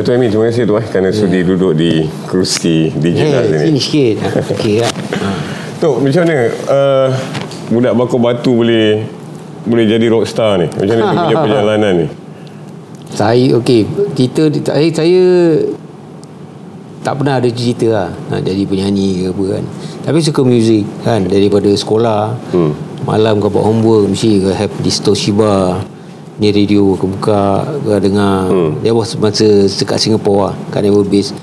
Satu Amy, terima kasih Tuan kerana sudi duduk di kerusi digital sini. Sini sikit. Okey lah. Tok, macam mana budak bakar batu boleh jadi rockstar ni? Macam mana dia punya perjalanan ni? Saya, okey, saya tak pernah ada cita lah nak jadi penyanyi ke apa kan. Tapi suka muzik kan, daripada sekolah. Malam kau buat homework mesti kau have this Toshiba ni, radio kau buka kau dengar. Dia buat masa dekat Singapura lah, kat Naval Base.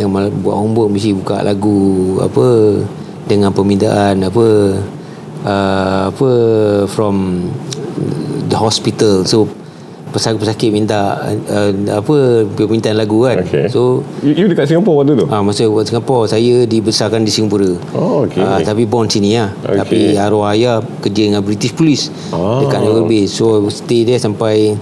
Yang malam buat homework mesti buka lagu apa dengan permintaan apa from the hospital. So pesakit-pesakit minta permintaan lagu kan. Okay. So you dekat Singapura waktu tu? Masa dekat Singapura, saya dibesarkan di Singapura. Oh okey. Tapi born sini lah. Okay. Tapi arwah ayah kerja dengan British Police dekat Johor Bahru. So stay there sampai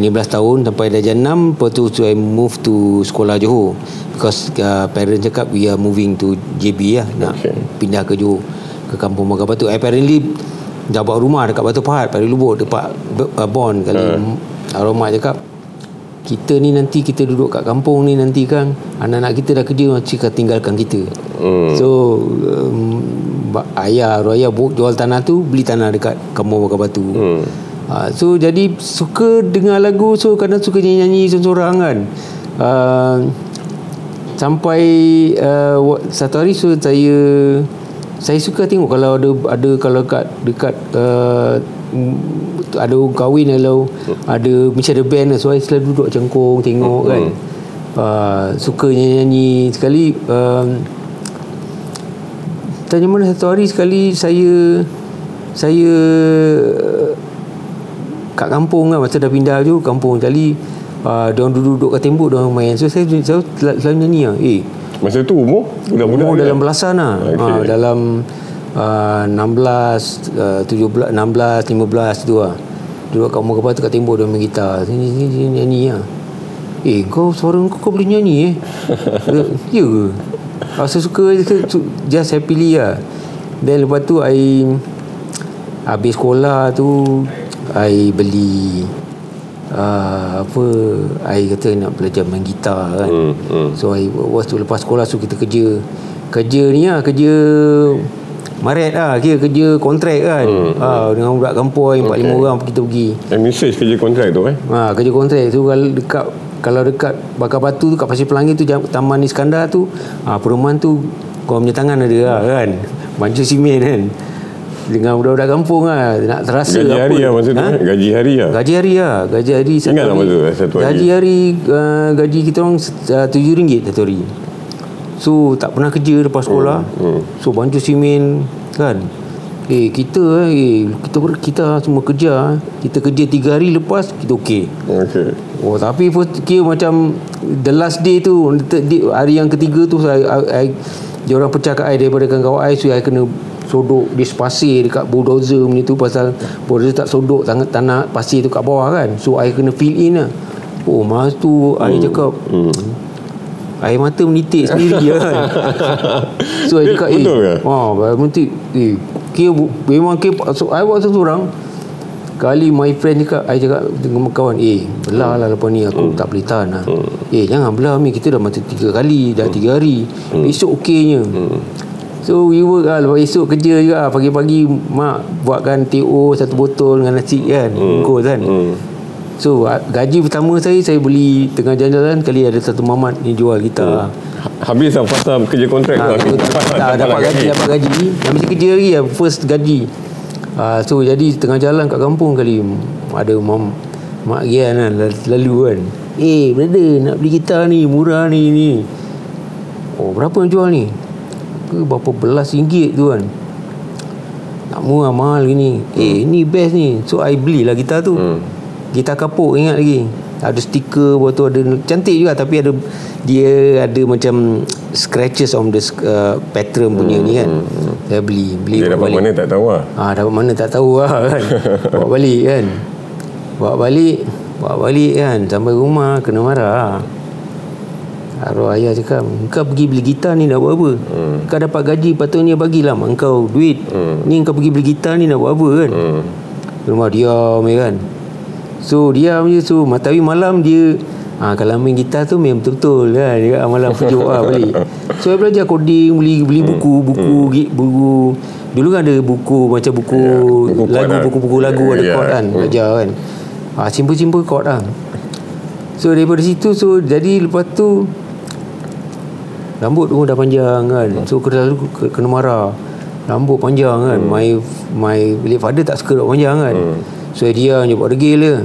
15 tahun sampai darjah 6. Lepas tu I move to sekolah Johor because parents cakap we are moving to JB lah, nak pindah ke Johor, ke kampung Bakar Batu. Apparently dah buat rumah dekat Batu Pahat, Pari Lubuk, dekat Bond kali. Arwah mak cakap, kita ni nanti kita duduk kat kampung ni nanti kan, anak-anak kita dah kerja, macam tinggalkan kita. So ayah, arwah ayah jual tanah tu, beli tanah dekat kampung Bakar Batu. So jadi suka dengar lagu. So kadang suka nyanyi sorang-sorang kan. Sampai satu hari, so saya suka tengok kalau ada kalau dekat ada kahwin, kalau ada macam ada band, so I selalu duduk cengkung tengok kan. Suka nyanyi sekali. Tanya mana satu hari sekali saya kat kampung kan, masa dah pindah tu kampung sekali, dia orang duduk kat tembok, dia orang main. So saya selalu nyanyi lah. Masa tu umur dalam belasan lah. Dalam 16, 17, 16, 15 tu lah. Duduk kat umur kepala tu kat tembok, dia main gitar. Sini nyanyi lah. Kau suara kau boleh nyanyi ya ke? Saya suka, just happily lah. Then lepas tu I habis sekolah tu, I beli I kata nak belajar main gitar kan. So I waktu lepas sekolah, so kita kerja ni lah, kerja maret lah, kerja kontrak kan. Dengan budak kampung 4-5 orang kita pergi. Amy Search kerja kontrak tu kerja kontrak tu. So, kalau dekat Bakar Batu tu, kat Pasir Pelangi tu, Taman Iskandar tu, perumahan tu kau punya tangan ada lah kan, bancu simen kan, dengan budak-budak kampung lah. Nak terasa gaji hari lah masa tu. Gaji hari ingat lah masa tu. Gaji hari gaji kita orang RM7 satu hari. So tak pernah kerja lepas sekolah. So bancuh simen kan. Kita semua kerja. Kita kerja 3 hari lepas kita okey. Oh, tapi kira macam the last day tu, hari yang ketiga tu, dia orang pecah kat I daripada kawan-kawan I. So I kena sodok di pasir dekat bulldozer ni tu, pasal bulldozer tak sodok tanah pasir tu kat bawah kan. So I kena fill in lah. Oh masa tu I cakap air mata menitik sendiri kan. So I cakap memang so I buat seorang kali. My friend cakap, I cakap dengan kawan, belah lah lepas ni aku tak boleh tahan lah. Jangan belah ni, kita dah mata 3 kali dah 3 hari, esok okeynya. So we work lah. Lepas esok kerja juga. Pagi-pagi mak buatkan TO 1 botol dengan nasi kan, bungkus kan. So gaji pertama saya beli tengah jalan-jalan kali ada satu mamat ni jual gitar. Habis lah pasal kerja kontrak tu. Dapat gaji. Yang mesti kerja lagi lah, first gaji. So jadi tengah jalan kat kampung kali, ada mak gian kan, lalu kan, brother nak beli gitar ni, murah ni. Oh berapa nak jual ni? Berapa belas ringgit tu kan. Tak murah, mahal gini. Ni best ni. So I belilah gitar tu. Gitar kapuk, ingat lagi. Ada stiker buat tu, ada cantik juga, tapi ada dia ada macam scratches on the pattern punya ni kan. Saya beli. Dia dapat balik. Mana tak tahu lah. Dapat mana tak tahu lah kan. Bawa balik kan. Sampai rumah kena marah lah. Arwah ayah cakap, engkau pergi beli gitar ni nak buat apa? Engkau dapat gaji, patutnya bagilah mak engkau duit. Ni engkau pergi beli gitar ni nak buat apa kan? Rumah diam kan. So diam je. So tapi malam dia Kalau main gitar tu main betul-betul kan, malam aku jawab balik. So saya belajar coding, beli buku buku. Dulu kan ada buku macam buku, buku lagu, buku-buku lagu ada chord kan, belajar kan. Simple-simple chord lah. So daripada situ, so jadi lepas tu rambut pun dah panjang kan. So kena marah. Rambut panjang kan. My late father tak suka rambut panjang kan. So dia je buat degil dia.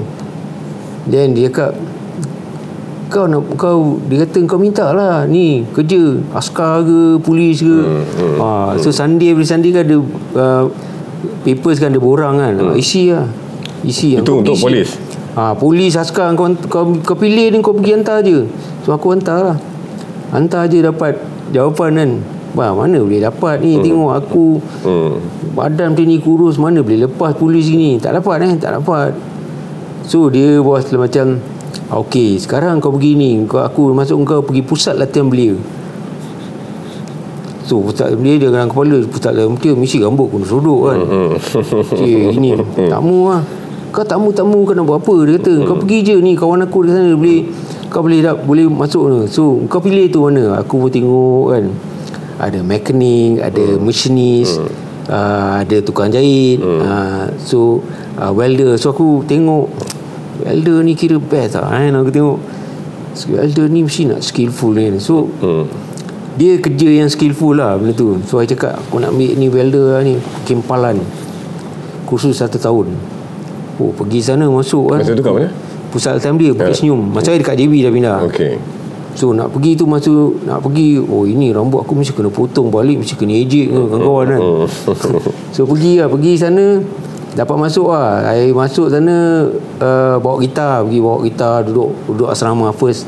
Then dia kata, kau dia kata kau mintalah ni kerja askar ke polis ke. So Sunday kan ada papers kan, ada borang kan. Isi lah. Isi itu untuk polis. Polis askar kau pilih ni, kau pergi hantar je. So aku hantar lah. Hantar je dapat jawapan kan. Bah, mana boleh dapat ni, tengok aku badan macam ni kurus, mana boleh lepas polis ni. Tak dapat. So dia bos macam, okey sekarang kau pergi ni, aku masuk kau pergi pusat latihan belia. So pusat belia dia dengan kepala pusat latihan belia, mesti rambut kena sodok kan. Ini tamu lah. Kau tamu-tamu kau nak buat apa? Dia kata kau pergi je ni, kawan aku di sana boleh, kau boleh masuk ni. So kau pilih tu mana? Aku pun tengok kan. Ada mekanik, ada masinis, ada tukang jahit, welder. So aku tengok welder ni kira best lah kan. Aku tengok welder ni mesti nak skillful ni. So dia kerja yang skillful lah benda tu. So aku cakap aku nak ambil ni welder lah ni, Kempalan, kursus 1 tahun. Oh, pergi sana masuk kan. Masa tu kat mana? Pusat latihan belia, Bukit Senyum. Masa saya dekat JB dah pindah. Okey. So nak pergi tu masuk, nak pergi, oh ini rambut aku mesti kena potong balik, mesti kena ejek ke kawan-kawan kan. So pergi sana dapat masuk lah. Saya masuk sana bawa gitar duduk asrama first.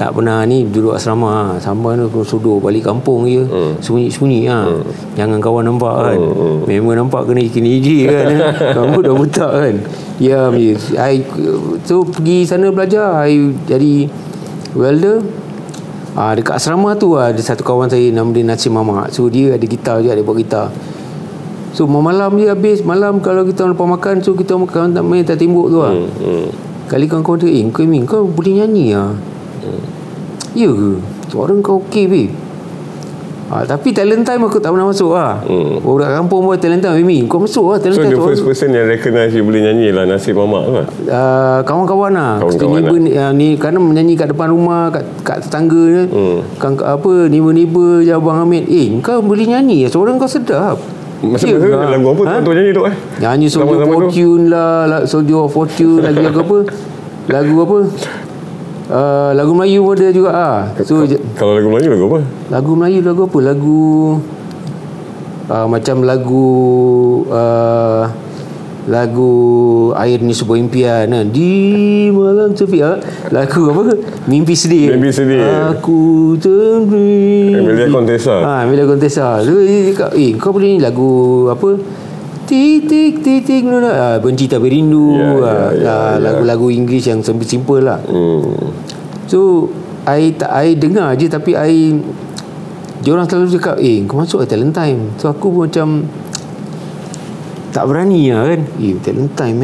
Tak pernah ni duduk asrama sampai tu kena sudut balik kampung je. Sembunyi-sembunyi jangan kawan nampak kan. Memang nampak kena ejek kan. Rambut dah butak kan. Ya I, so pergi sana belajar. I jadi welder. Dekat asrama tu ada satu kawan saya, nama dia Nasir Mamak. So dia ada gitar juga, dia buat gitar. So malam dia habis, malam kalau kita lepas makan, so kita main atas tembok tu lah. Kali kawan-kawan tu, kau boleh nyanyi lah. Ya ke? Orang kau okey babe. Tapi talent time aku tak pernah masuk lah. Orang kampung buat talent time, Amy kau masuk lah talent time. So the first person yang recognize you boleh nyanyi lah Nasib Mamak tu lah. Kawan-kawan lah, ni kerana menyanyi kat depan rumah, kat tetangga neighbor-neighbor je. Abang Hamid, kau boleh nyanyi lah, seorang kau sedap. Masa-masa lagu apa tu nyanyi tu? Nyanyi Soldier of Fortune lah, Soldier of Fortune. Lagu apa? Lagu Melayu pun ada juga ah. So kalau lagu Melayu lagu apa? Macam lagu Air Ni Sebuah Impian kan? Di malam sepi lagu apa? Mimpi Sedih. Aku terbimbing. Emilia Contessa. Kau boleh ni lagu apa? Titik Benci Tapi Rindu, lagu-lagu Inggeris yang simple lah. So I dengar je, tapi diorang selalu cakap kau masuk lah talent time. So aku pun macam tak berani lah kan. Talent time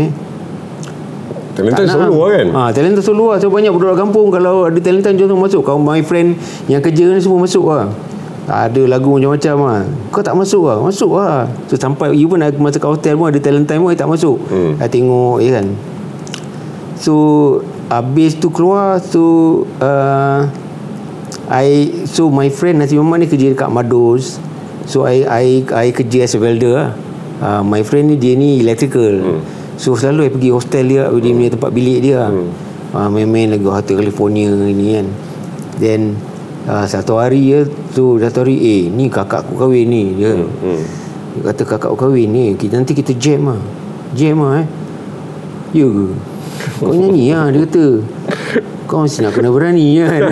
talent time selalu lah kan. Talent time selalu lah. So banyak budak kampung kalau ada talent time diorang masuk. Kalau my friend yang kerja ni semua masuk lah. Ada lagu macam-macam lah. Kau tak masuk lah? Masuk lah. So sampai even masa kat hotel pun ada talent time pun I tak masuk. I tengok je kan. So habis tu keluar, so so my friend Nasib Mamak ni kerja dekat Mados. So I kerja as a welder lah. My friend ni, dia ni electrical. So selalu I pergi hostel dia, dia punya tempat bilik dia. Main-main lagu Hotel California ni kan. Then satu hari ni kakakku kahwin ni dia. Dia kata kakakku kahwin ni, nanti kita jam lah. Ya ke? Kau nyanyi lah, dia kata. Kau mesti nak kena berani kan.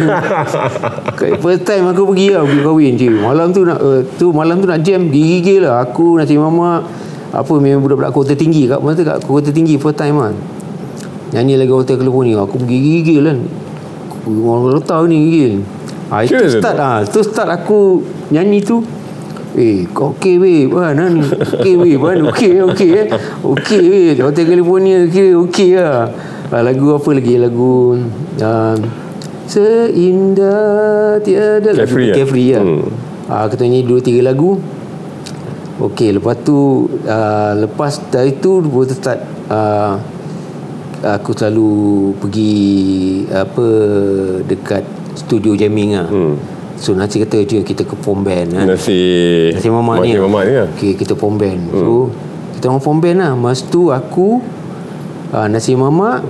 First time aku pergi kahwin je. Malam tu nak jam, gigi lah. Aku, Nasib Mamak, memang budak-budak Kota Tinggi. Kat Kota Tinggi first time lah. Nyanyi lagi Hotel California. Aku pergi gigi lah. Orang letak ni gigi. Itu start aku nyanyi tu. Kau okey weh kan. Okey weh. Okey weh. Hotel California kira okey lah. Lagu apa lagi? Lagu Seindah tiada Carefree ya. Katanya 2-3 lagu. Okey, lepas tu lepas dari tu baru start aku selalu pergi apa dekat studio jamming lah. So Nasi kata je kita ke form band kan? Nasi mamak ni lah. Okay, kita form band. So kita orang form band lah. Masa tu aku Nasi mamak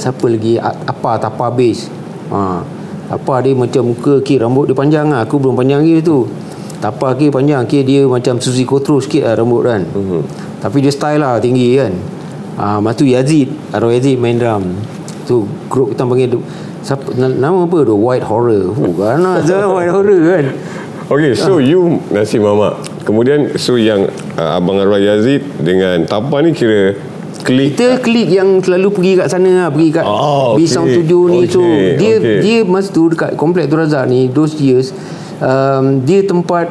siapa lagi, Tapa bass. Tapa dia macam muka kira rambut dia panjang lah. Aku belum panjang lagi tu. Tapa kira panjang kira dia macam Susi Kotro sikit lah rambut kan. Tapi dia style lah tinggi kan. Masa tu Yazid, Arul Yazid main drum. So grup kita panggil siapa, nama apa tu? White Horror. Ganas lah White Horror kan. Okay, so you Nasi Mamak, kemudian so yang Abang Arul Yazid dengan Tapa ni kira klik. Kita klik yang selalu pergi kat sana lah, pergi kat Bisang Tujuh ni. So dia masa tu dekat komplek Turazak ni, those years dia tempat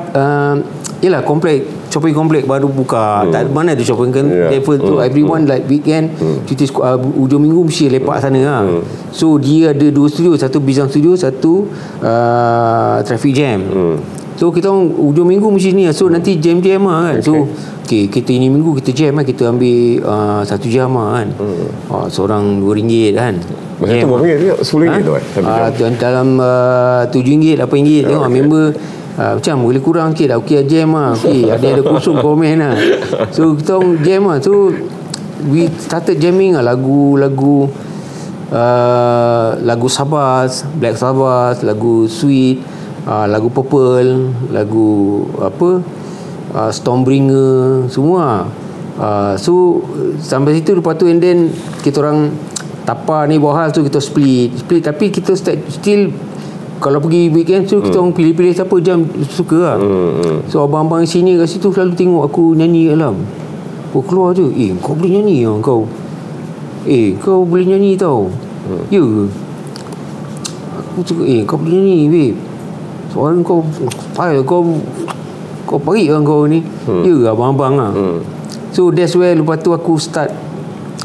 yelah komplek shopping komplek baru buka. Tak mana tu shopping kan. Level tu everyone like weekend cuti hujung minggu mesti lepak sana lah. So dia ada dua studio, satu Bizang Studio, satu Traffic Jam. So kita orang hujung minggu mesti ni. So nanti jam-jam lah kan. So kita ini minggu kita jam lah. Kita ambil satu jam lah kan. Seorang RM2 kan. Masa tu RM10 tu kan. Dalam RM7 RM8 tengok member macam boleh kurang sikit lah. Okay, jam lah. Okay, ada kosong komen lah. So kita orang jam lah. So we started jamming lah lagu-lagu lagu Sabas, Black Sabas, lagu Sweet, lagu Purple, lagu apa Stormbringer, semua. So sampai situ. Lepas tu and then kita orang Tapa ni buat hal tu. Kita split tapi kita still kalau pergi weekend tu kita orang pilih-pilih siapa jam suka lah. So abang-abang sini kat situ selalu tengok aku nyanyi alam. Aku keluar je, kau boleh nyanyi lah kau. Kau boleh nyanyi tau. Ya ke? Aku cakap kau boleh nyanyi babe. Soal kau parik lah kau ni. Ya ke abang-abang lah. So that's where lepas tu aku start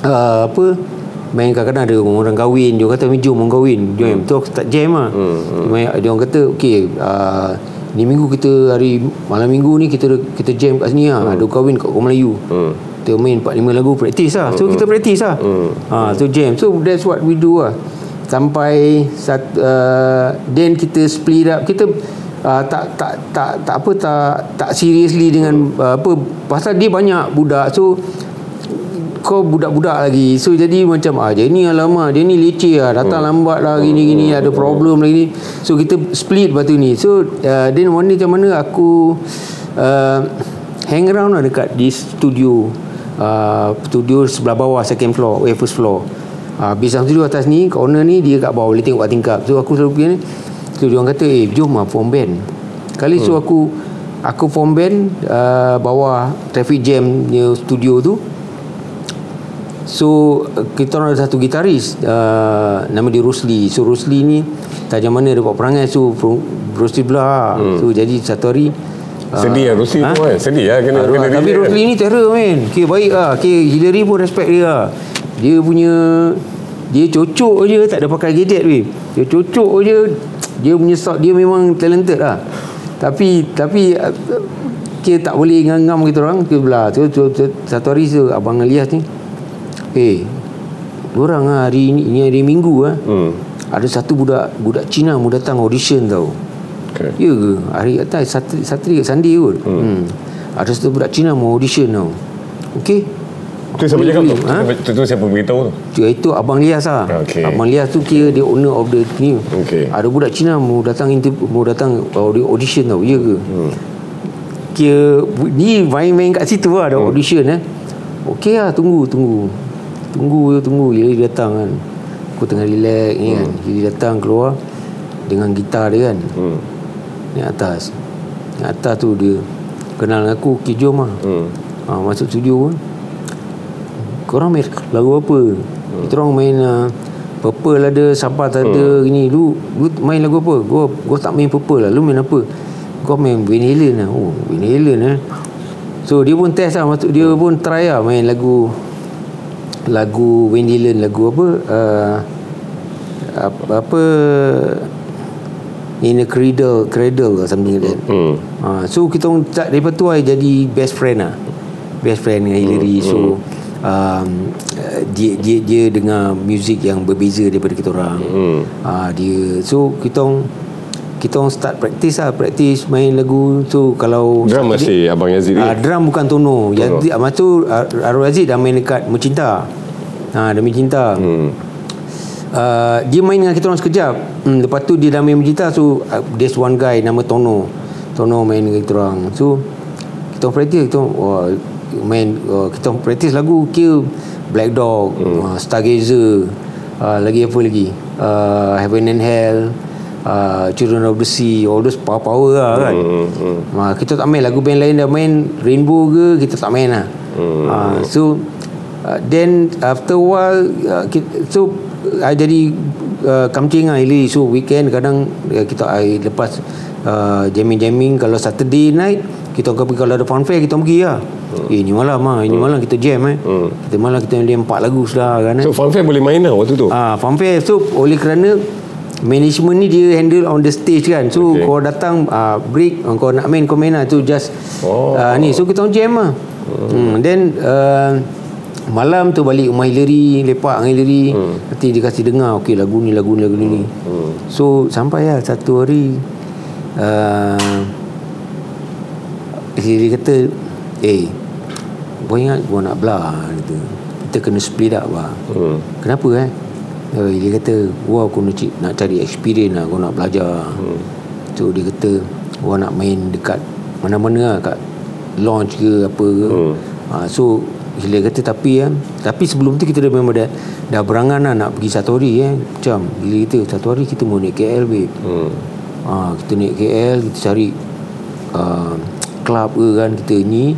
apa main. Kadang-kadang ada orang kahwin, dia kata jom orang kahwin, jom. Tu aku start jam lah. Dia orang kata okay, ni minggu kita hari malam minggu ni kita jam kat sini lah. Ada kahwin kat orang Melayu. Kita main 4-5 lagu practice lah. So kita practice lah. So jam. So that's what we do lah. Sampai then kita split up. Kita tak seriously dengan apa, pasal dia banyak budak. So kau budak-budak lagi. So jadi macam dia ni lama, dia ni leceh lah, datang lambat lah, gini-gini, ada problem lagi ni. So kita split batu ni. So then one day macam mana aku hang around lah dekat di studio, studio sebelah bawah, second floor, first floor, Bisang Studio atas ni, corner ni, dia kat bawah, boleh tengok kat tingkap. So aku selalu pergi ni. So dia orang kata jom lah form band kali. So aku form band bawah Traffic Jam studio tu. So kita orang ada satu gitaris nama dia Rusli. So Rusli ni tajam mana dia buat perangai. So Rusli belah. So jadi satu hari sedih lah Rusli tu kan. Sedih lah kena tapi Rusli ni terror kan. Okay, baik lah. Okay, Hilary pun respect dia lah. Dia punya, dia cocok je, tak ada pakai gadget weh. Dia cocok je. Dia punya sound, dia memang talented lah. Tapi okay, tak boleh ngam-ngam kita orang. Okay, belah. So satu hari tu Abang Elias ni, dorang hari ni hari minggu ah. Ada satu budak Cina mau datang audition tau. Okay. Ya ke? Hari atas Saturday Sunday kot. Ada satu budak Cina mau audition tau. Okey. Tu siapa cakap tu? Tu siapa beritahu tu? Itu Abang Lias lah. Okay. Abang Lias tu kira dia owner of the ni. Okay. Ada budak Cina mau datang audition tau. Ya ke? Kira ni main-main kat situ lah, ada audition Okey lah, tunggu Hilary datang kan. Aku tengah relax ni kan. Hilary datang keluar dengan gitar dia kan. Ni atas. Ni atas tu dia kenal aku. Okay, jom lah. Masuk studio kan. Korang main lagu apa? Kita orang main Purple ada, Sabat ada, gini. Lu main lagu apa? Gua tak main Purple lah. Lu main apa? Gua main Vanillen lah. Oh, Vanillen lah. So dia pun test lah. Dia pun try lah main lagu Vanillen, lagu apa apa in a cradle or something like that. So kita orang daripada tu jadi best friend lah. Best friend dengan Hilary. So dia dengar muzik yang berbeza daripada kita orang. Dia so kita orang start practice main lagu. So kalau drum masih abang Yazid ni. Drum bukan Tono. Jadi amat tu Arul Aziz dah main dekat Mencinta. Demi Cinta. Dia main dengan kita orang sekejap. Lepas tu dia dah main Mencinta. So there's one guy nama Tono main dengan kita orang. So kita practice, kita practice lagu kira Black Dog, Stargazer, lagi apa lagi, Heaven and Hell, Children of the Sea. All those power lah kan. Kita tak main lagu band lain. Dah main Rainbow ke, kita tak main lah. So then after a while so I jadi kamcing lah Hilary. So weekend kadang kita lepas jamming-jamming. Kalau Saturday night kita akan pergi, kalau ada funfair kita pergi lah. Ini malam kita jam Kita malam kita jam 4 lagu sudah kan. So funfair boleh main lah waktu tu. Funfair so oleh kerana management ni dia handle on the stage kan. So kau datang break, kau nak main kau main lah. So just ni so kita jam lah. Then malam tu balik rumah Hilary, lepak dengan Hilary. Nanti dia kasi dengar, okey lagu ni. So sampai lah satu hari Hilary kata, boy ingat gua nak belah gitu. Kita kena split up lah. Kenapa Hilary kata, gua aku nak cari experience lah, gua nak belajar. So dia kata gua nak main dekat mana-mana lah, kat launch ke apa ke. So Hilary kata tapi sebelum tu kita dah memang dah berangan lah nak pergi satu hari macam Hilary kata satu hari kita mau naik KL babe. Kita naik KL, kita cari club ke kan, kita ni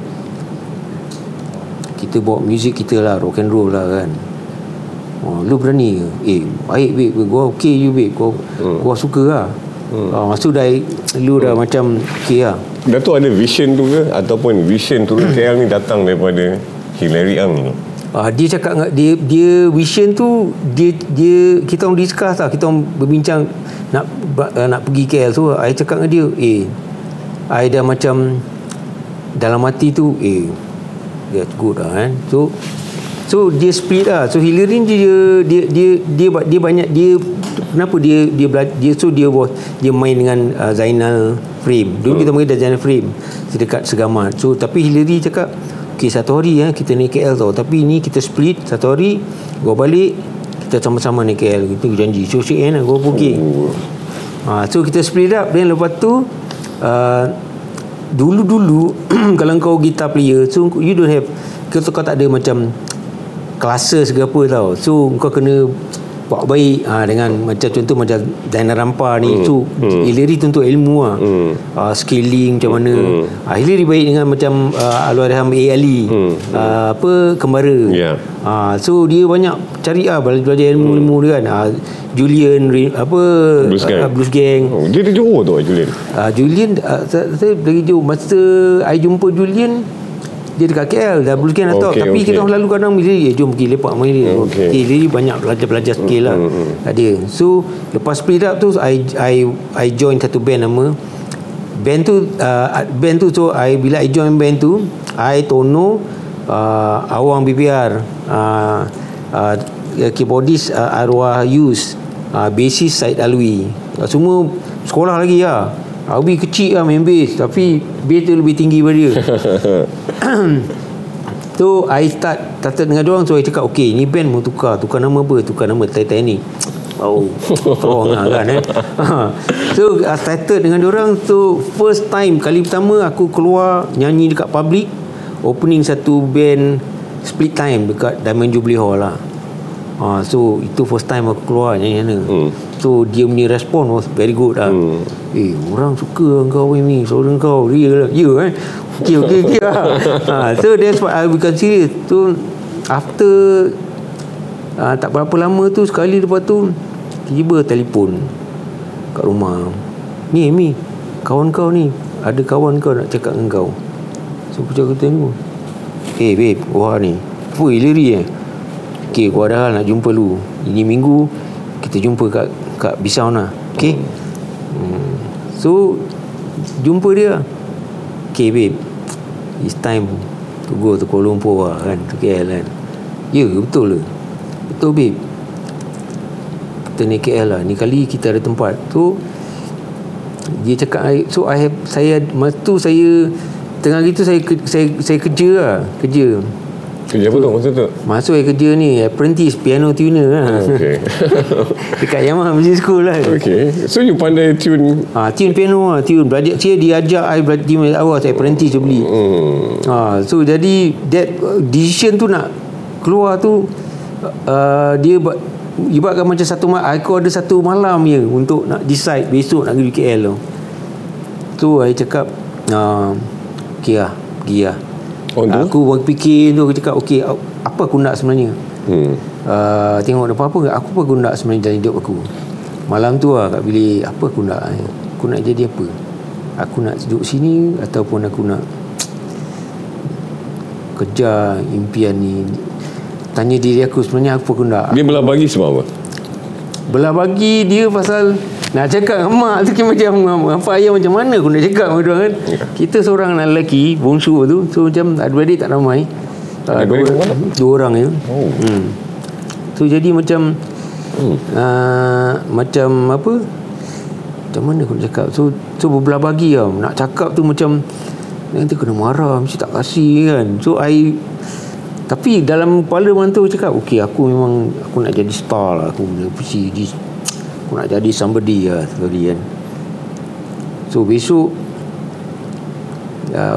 kita bawa muzik kita lah, rock and roll lah kan. Lu berani ke? Baik babe, gua okay you babe, gua suka lah. Maksud dah lu dah macam okay lah. Dah tu ada vision tu ke? Ataupun vision turun KL ni datang daripada Hilary ni? Dia cakap dia vision tu dia kita orang discuss lah, kita orang berbincang nak pergi KL. So I cakap dengan dia, I dah macam dalam hati tu that's good lah kan. So dia split lah. So Hilary ni dia banyak dia kenapa dia so dia main dengan Zainal Frame. Dulu kita panggil Zainal Frame dekat Segamat. So tapi Hilary cakap okay, satu hari kita naik KL tau. Tapi ni kita split satu hari, gua balik kita sama-sama naik KL. Kita janji. So si Anna gua pergi. So kita split up. Then lepas tu dulu kalau kau guitar player, so you don't have, kau tak ada macam classes ke apa tau. So kau kena buat baik dengan macam contoh macam Dana Rampa ni. So Hilary tuntut ilmu lah. Scaling macam mana. Hilary baik dengan macam Alwarham Ali, apa Kembara. So dia banyak cari belajar ilmu-ilmu dia kan. Julian apa Blues Gang. Dia di Johor tu Julian saya dari Johor. Masa I jumpa Julian dia dekat KL dah bukan atau tapi kita selalu kadang Hilary jom pergi lepak dengan Hilary. Hilary banyak belajar skill lah dia. So lepas split up tu I join satu band nama band tu so bila I join band tu I Tono Awang BPR keyboardist Arwah Yus bassist Syed Alwi, semua sekolah lagi lah. Alwi kecil lah main bass, tapi bass tu lebih tinggi daripada dia. So I started dengan diorang. So I cakap okay ni band mau tukar nama apa, tukar nama Titanic. Wrong lah kan. So I started dengan diorang. So first time kali pertama aku keluar nyanyi dekat public, opening satu band split time dekat Diamond Jubilee Hall lah. So itu first time aku keluar nyanyi sana. So dia punya respon was very good lah. Orang suka kau ni, seorang kau real lah. Okay lah. So that's what I become serious. So after tak berapa lama tu, sekali lepas tu tiba telefon kat rumah. Ni Amy, kawan kau ni, ada kawan kau nak cakap dengan kau. So aku cakap tengok, babe, wah ni Hilary Okay, gua dah nak jumpa lu. Ini minggu kita kita jumpa kat Bisau lah. Okay. So jumpa dia, okay babe, it's time to go to Kuala Lumpur lah kan, to KL kan. Ya, betul lah. Betul babe, kita ni KL lah, ni kali kita ada tempat. So dia cakap, so I have, saya masa tu saya tengah gitu saya kerja lah, kerja apa tu masa tu? Masa saya kerja ni apprentice piano tuner lah. Okay. Dekat Yamaha Music School lah. Okay, so you pandai tune? Tune piano lah, tune belajar. Saya diajak, I belajar awal, saya apprentice je beli. So jadi that decision tu nak keluar tu, dia ibaratkan macam satu malam, aku ada satu malam je untuk nak decide besok nak pergi KL tu. So I cakap okay lah, pergi lah. Aku fikir tu, aku cakap okay, apa aku nak sebenarnya. Tengok apa-apa, apa aku nak sebenarnya dalam hidup aku. Malam tu lah kat bilik, apa aku nak, aku nak jadi apa. Aku nak duduk sini ataupun aku nak kejar impian ni. Tanya diri aku sebenarnya apa aku nak. Dia belah bagi sebab apa? Belah bagi dia pasal nak cakap dengan mak tu macam apa ayah, macam mana aku nak cakap dengan dia kan. Yeah. Kita seorang anak lelaki bongsu tu, so macam adik-adik tak ramai. Dua orang je. Oh. So jadi macam macam apa? Macam mana aku nak cakap? So berbelah bagi tau. Nak cakap tu macam nanti kena marah, mesti tak kasih kan. So I, tapi dalam kepala mantu cakap okay, aku memang aku nak jadi star lah, aku nak jadi somebody lah sekali kan. So besok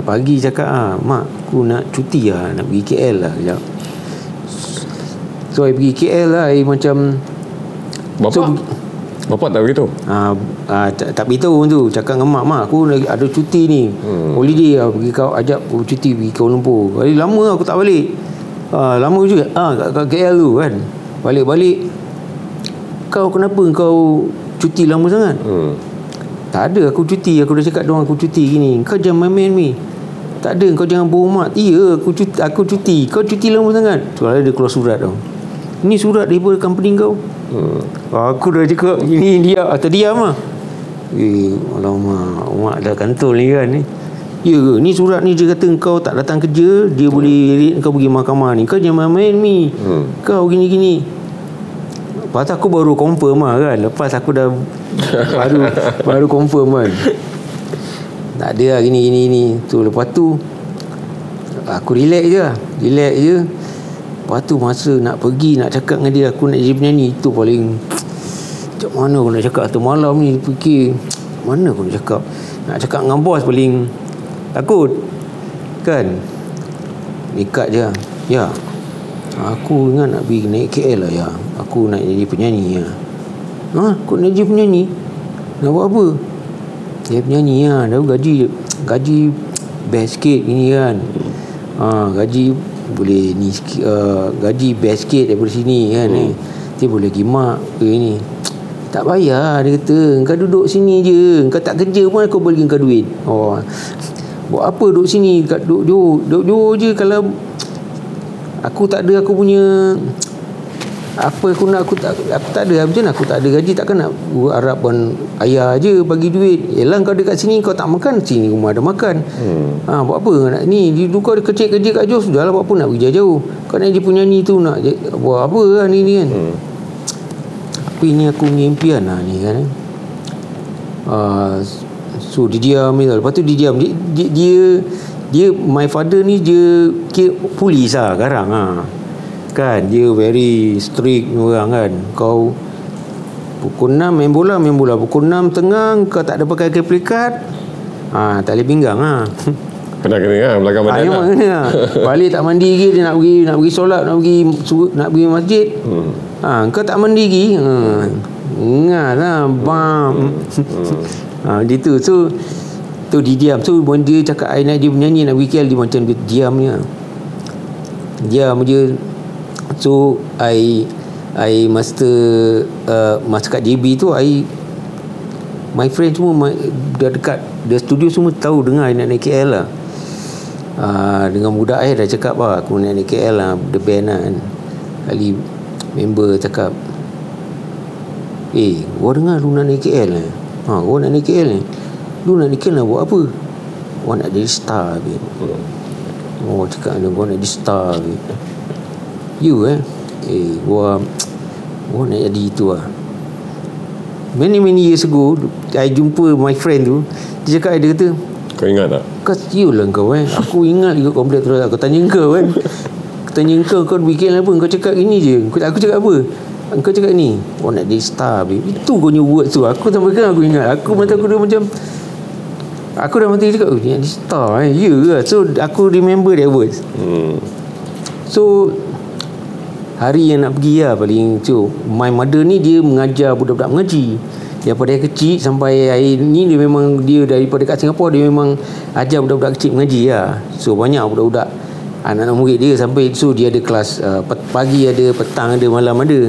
pagi cakap, mak aku nak cuti lah, nak pergi KL lah sekejap. So I pergi KL lah. I macam Bapak tak beritahu? Tak beritahu tu. Cakap dengan mak, aku ada cuti ni, holiday lah, pergi kau ajak aku cuti pergi Kuala Lumpur. Hari lama aku tak balik, lama juga kat KL tu kan. Balik-balik, kau kenapa kau cuti lama sangat? Tak ada, aku cuti. Aku dah cakap diorang aku cuti gini. Kau jangan main-main ni. Tak ada, kau jangan bohong mak. Iya, aku cuti. Kau cuti lama sangat. Soalnya dia keluar surat tau. Ini surat daripada company kau. Aku dah cakap ini dia atau diam lah. Alamak, mak dah kantol ni kan. Ya ke, ni surat ni dia kata kau tak datang kerja, dia boleh rate kau pergi mahkamah ni. Kau jangan main-main ni. Kau gini-gini. Lepas aku baru confirm lah kan. Lepas aku dah baru confirm kan. Tak ada lah gini. So lepas tu aku relax je. Lepas tu masa nak pergi, nak cakap dengan dia aku nak jadi penyanyi, itu paling macam mana aku nak cakap tu malam ni. Fikir mana aku nak cakap. Nak cakap dengan bos paling takut kan. Dekat je, ya, aku ingat nak pergi naik KL lah, ya. Aku nak jadi penyanyi lah. Aku nak jadi penyanyi? Nak buat apa? Jadi penyanyi lah. Dah gaji best sikit gini kan. Gaji boleh ni sikit, gaji best sikit daripada sini kan. Dia boleh gimak ke ni. Tak payah, dia kata. Kau duduk sini je. Kau tak kerja pun aku bagi kau duit. Buat apa duduk sini? Duduk je kalau aku tak ada aku punya apa aku nak, aku tak ada. Macam mana aku tak ada gaji? Takkan nak harap pun ayah je bagi duit. Yelah, kau dekat sini kau tak makan, sini rumah ada makan. Buat apa nak ni? Kau ada kerja kat Johor, sudahlah, buat apa nak pergi jauh-jauh. Kau nak jadi penyanyi tu nak buat apa lah ni kan. Tapi ni aku punya impian lah ni kan. So dia diam ni. Lepas tu dia diam. Dia my father ni dia polis lah sekarang lah kan. Dia very strict orang kan. Kau pukul 6 main bola, pukul 6 tengah kau tak ada pakai keplekat, tak boleh pinggang lah. Kena belakang badan lah. Kena. Balik tak mandi lagi. Dia nak pergi solat, nak pergi masjid. Kau tak mandi lagi. Ingat lah bam. Gitu. So tu dia diam. So dia cakap I nak dia menyanyi, nak pergi KL, dia macam dia diam je. So I masa kat JB tu my friend semua dah dekat the studio semua tahu dengar I nak naik KL lah. Dengan budak I dah cakap lah aku nak naik KL lah, the band lah kan. Ali member cakap Gua dengar lu nak naik KL eh? Gua nak naik KL eh? Lu nak naik KL nak buat apa? Gua nak jadi star babe. Oh, cakap dia gua nak jadi star babe. You eh? Gua nak jadi itu lah. Many years ago I jumpa my friend tu. Dia cakap, dia kata, kau ingat tak? Kau lah kau eh. Aku ingat juga komplek terus. Aku tanya kau kan, aku tanya kau, kau weekend apa? Kau cakap gini je. Aku cakap apa? Kau cakap ni, kau nak jadi star babe. Itu kau punya word tu. Aku sampai sekarang aku ingat. Aku mata aku dah macam, aku dah mati cakap nak jadi star eh. Ya yeah. So aku remember that word. So hari yang nak pergi lah paling so, my mother ni dia mengajar budak-budak mengaji daripada yang kecil sampai hari ni. Dia memang, dia daripada kat Singapura, dia memang ajar budak-budak kecil mengaji lah. So banyak budak-budak anak-anak murid dia sampai. So dia ada kelas pagi ada, petang ada, malam ada.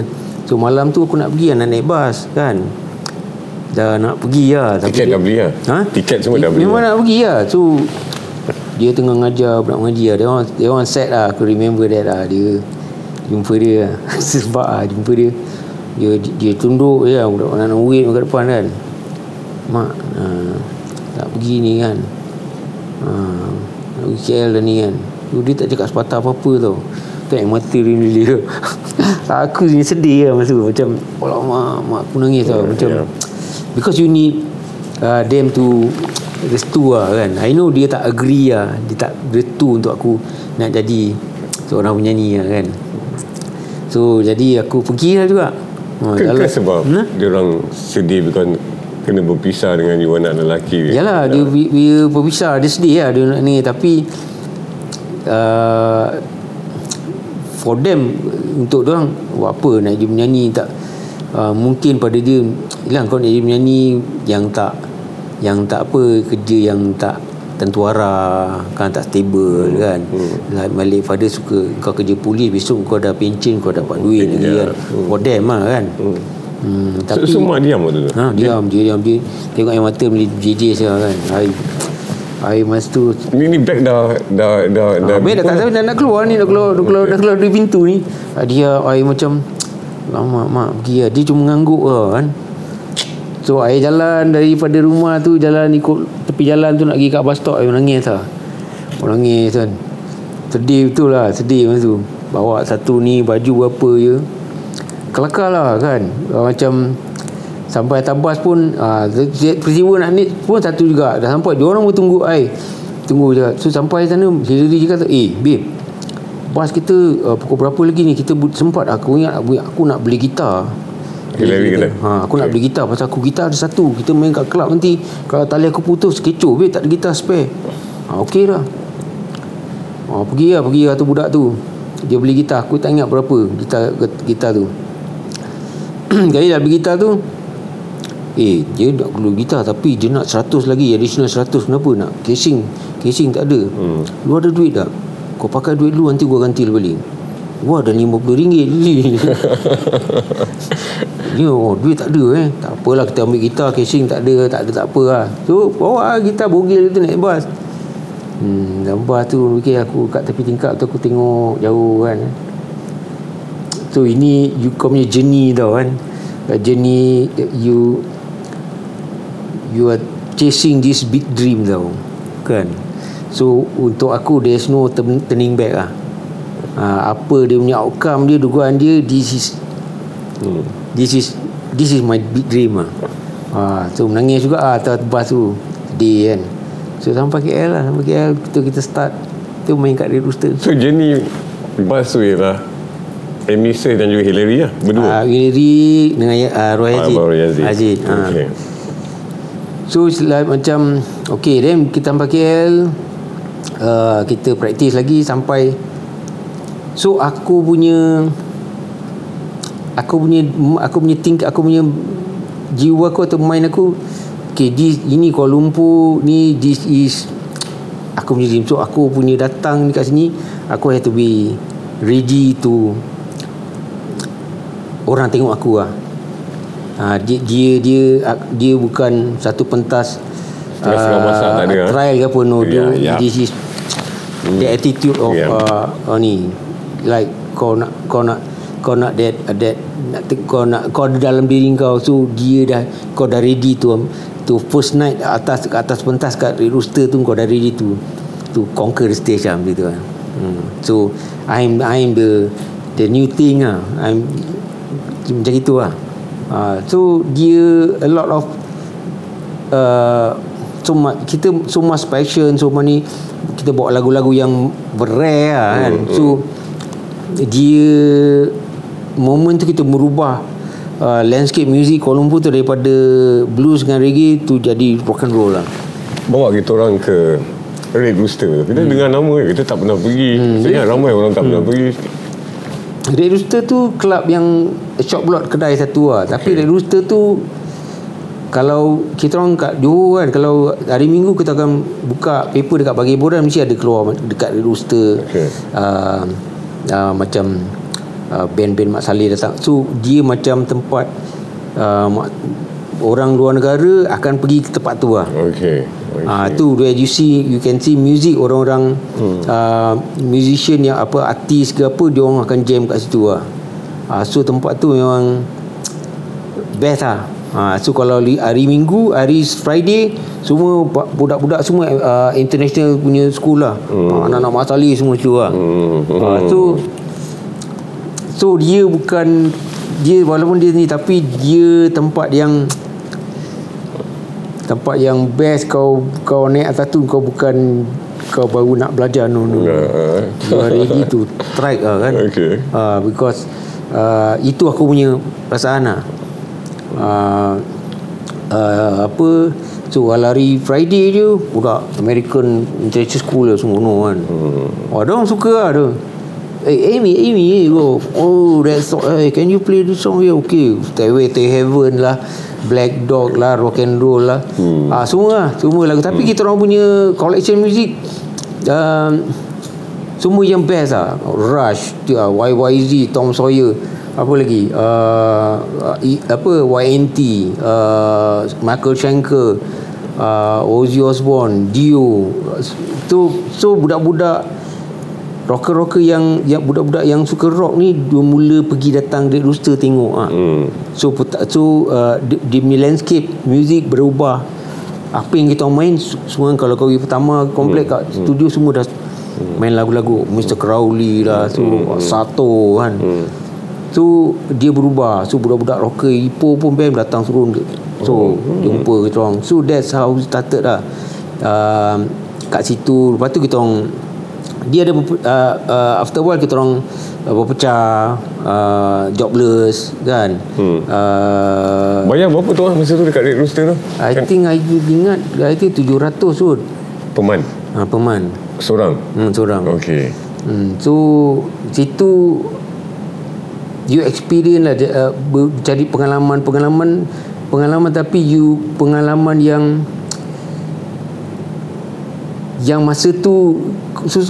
So malam tu aku nak pergi lah, nak naik bas kan, dah nak pergi lah. Tiket dah beli lah. Tiket semua dah beli memang lah. Nak pergi lah. So dia tengah ngajar budak mengaji lah. Dia orang set lah. Aku remember that lah. Dia jumpa dia sebab ah jumpa dia, dia tunduk je lah. Budak-budak murid kat depan kan, mak tak pergi ni kan, nak pergi KL dah ni kan. Dia tak cakap sepatah apa-apa tau. Tak yang mata dia. Aku ni sedih lah masa tu. Macam Allah, mak aku nangis tau. Macam because you need them to restu lah kan. I know dia tak agree lah, dia tak restu untuk aku nak jadi seorang penyanyi lah kan. So jadi aku pergi lah juga. Kan sebab dia orang sedih bukan kena berpisah dengan you anak lelaki. Yalah dia berpisah, dia sedih lah dia ni. Tapi for them, untuk dia orang, apa nak jadi penyanyi tak, mungkin pada dia hilang. Kau nak jadi penyanyi yang tak apa, kerja yang tak tentu arah kan, tak stable kan. Like Malik father suka, kau kerja polis, besok kau dah pencen, kau dapat duit lagi kan. For them lah kan. Tapi so mak diam waktu tu. Diam. Tengok yang mata JJ saya kan. Hai masa tu ni beg dah beg dah tak nak keluar ni, dah keluar dari pintu ni. Dia ai macam lama mak pergi lah. Dia cuma ngangguk lah kan. So saya jalan daripada rumah tu, jalan ikut tepi jalan tu nak pergi kat bus stop. Saya nangis lah. Nangis kan. Sedih betul lah. Sedih masa tu. Bawa satu ni baju berapa je, kelakar lah kan. Macam sampai atas bas pun peristiwa nak naik pun satu juga. Dah sampai, diorang pun tunggu saya. Tunggu je. So sampai sana Hilary kata, babe, bas kita pukul berapa lagi ni? Kita sempat. Aku ingat aku nak beli gitar. Aku nak beli gitar. Pasal aku gitar ada satu, kita main kat club nanti. Kalau tali aku putus, kecoh babe, tak ada gitar spare. Okey lah. Pergi lah tu budak tu. Dia beli gitar, aku tak ingat berapa gitar tu. Jadi dah beli gitar tu, dia nak perlu gitar, tapi dia nak 100 lagi, additional 100. Kenapa? Nak casing tak ada. Lu ada duit tak? Kau pakai duit lu, nanti gua ganti balik. Wah, dah RM50 dia. Duit tak ada eh. Tak apalah, kita ambil gitar, casing tak ada tak apalah. So bawa gitar bogil tu naik bas. Lepas tu okay, aku kat tepi tingkap tu aku tengok jauh kan. So ini you punya journey tau kan. Journey you are chasing this big dream tau kan. So untuk aku there's no turning back lah. Apa dia punya outcome dia, dugaan dia, this is my big dream lah. So menangis juga atas bas tu sedih kan. So sampai KL kita start tu main kat Red Rooster. So journey bas tu ialah Amy Search dan juga Hilary lah berdua. Hilary dengan Roy Yazid. Okay. So like, macam okay then kita sampai KL, kita praktis lagi sampai. So aku punya jiwa aku atau mind aku, okay, ini Kuala Lumpur ni, this is aku punya dream. So aku punya datang dekat sini, aku have to be ready to orang tengok aku lah. Dia bukan satu pentas trial ke apa. No, this is the attitude of ni. Like kau nak kau nak that kau dalam diri kau tu, dia dah, kau dah ready tu first night atas pentas kat Red Rooster tu, kau dah ready to conquer the stage lah begitu lah. So I'm the new thing lah, I'm macam itu lah. So dia a lot of kita semua passion, semua ni kita bawa lagu-lagu yang berare lah, kan. So dia moment tu kita merubah landscape music Kuala Lumpur tu daripada blues dengan reggae tu jadi rock and roll lah. Bawa kita orang ke Red Rooster, kita dengar nama kita tak pernah pergi, sebenarnya ramai orang tak pernah pergi. Red Rooster tu club yang shop lot kedai satu lah, tapi Red Rooster tu kalau kita orang kat Johor kan, kalau hari Minggu kita akan buka paper dekat pagi hiburan, mesti ada keluar dekat Red Rooster. Macam band-band Mak Saleh datang. So dia macam tempat orang luar negara akan pergi ke tempat tu lah. Tu where you can see music orang-orang musician yang artis ke apa, dia orang akan jam kat situ lah. So tempat tu memang best lah. So kalau hari Minggu, hari Friday, semua budak-budak semua international punya sekolah, anak-anak Masali semua tu lah. So dia bukan, dia walaupun dia ni, tapi dia tempat yang best. Kau naik atas tu, kau bukan kau baru nak belajar, no. You are ready to try lah, kan. Because itu aku punya perasaan lah. So hari Friday je budak American International School lah semua tu kan. Ada orang suka lah tu. Amy go, oh that song, can you play this song? Yeah, okay. Stairway to Heaven lah, Black Dog lah, Rock and Roll lah, semua lagu. Tapi kita orang punya collection music semua yang best lah. Rush, YYZ, Tom Sawyer, apa lagi, YNT, Michael Schenker, Ozzy Osbourne, Dio tu. So budak-budak rocker yang budak-budak yang suka rock ni, dia mula pergi datang Red Rooster tengok ah. So the landscape music berubah. Apa yang kita main semua, kalau kau pergi pertama komplek kat studio, semua dah main lagu-lagu Mr. Crowley lah, Sato kan. So dia berubah. So budak-budak rocker Ipoh pun band datang turun, so jumpa kita orang. So that's how started lah kat situ. Lepas tu kita orang, dia ada after while kita orang berpecah, jobless kan. Bayar berapa tu lah masa tu dekat Red Rooster tu? I think 700 tu peman. Peman seorang? Seorang. So situ you experience lah, jadi pengalaman, tapi you pengalaman yang masa tu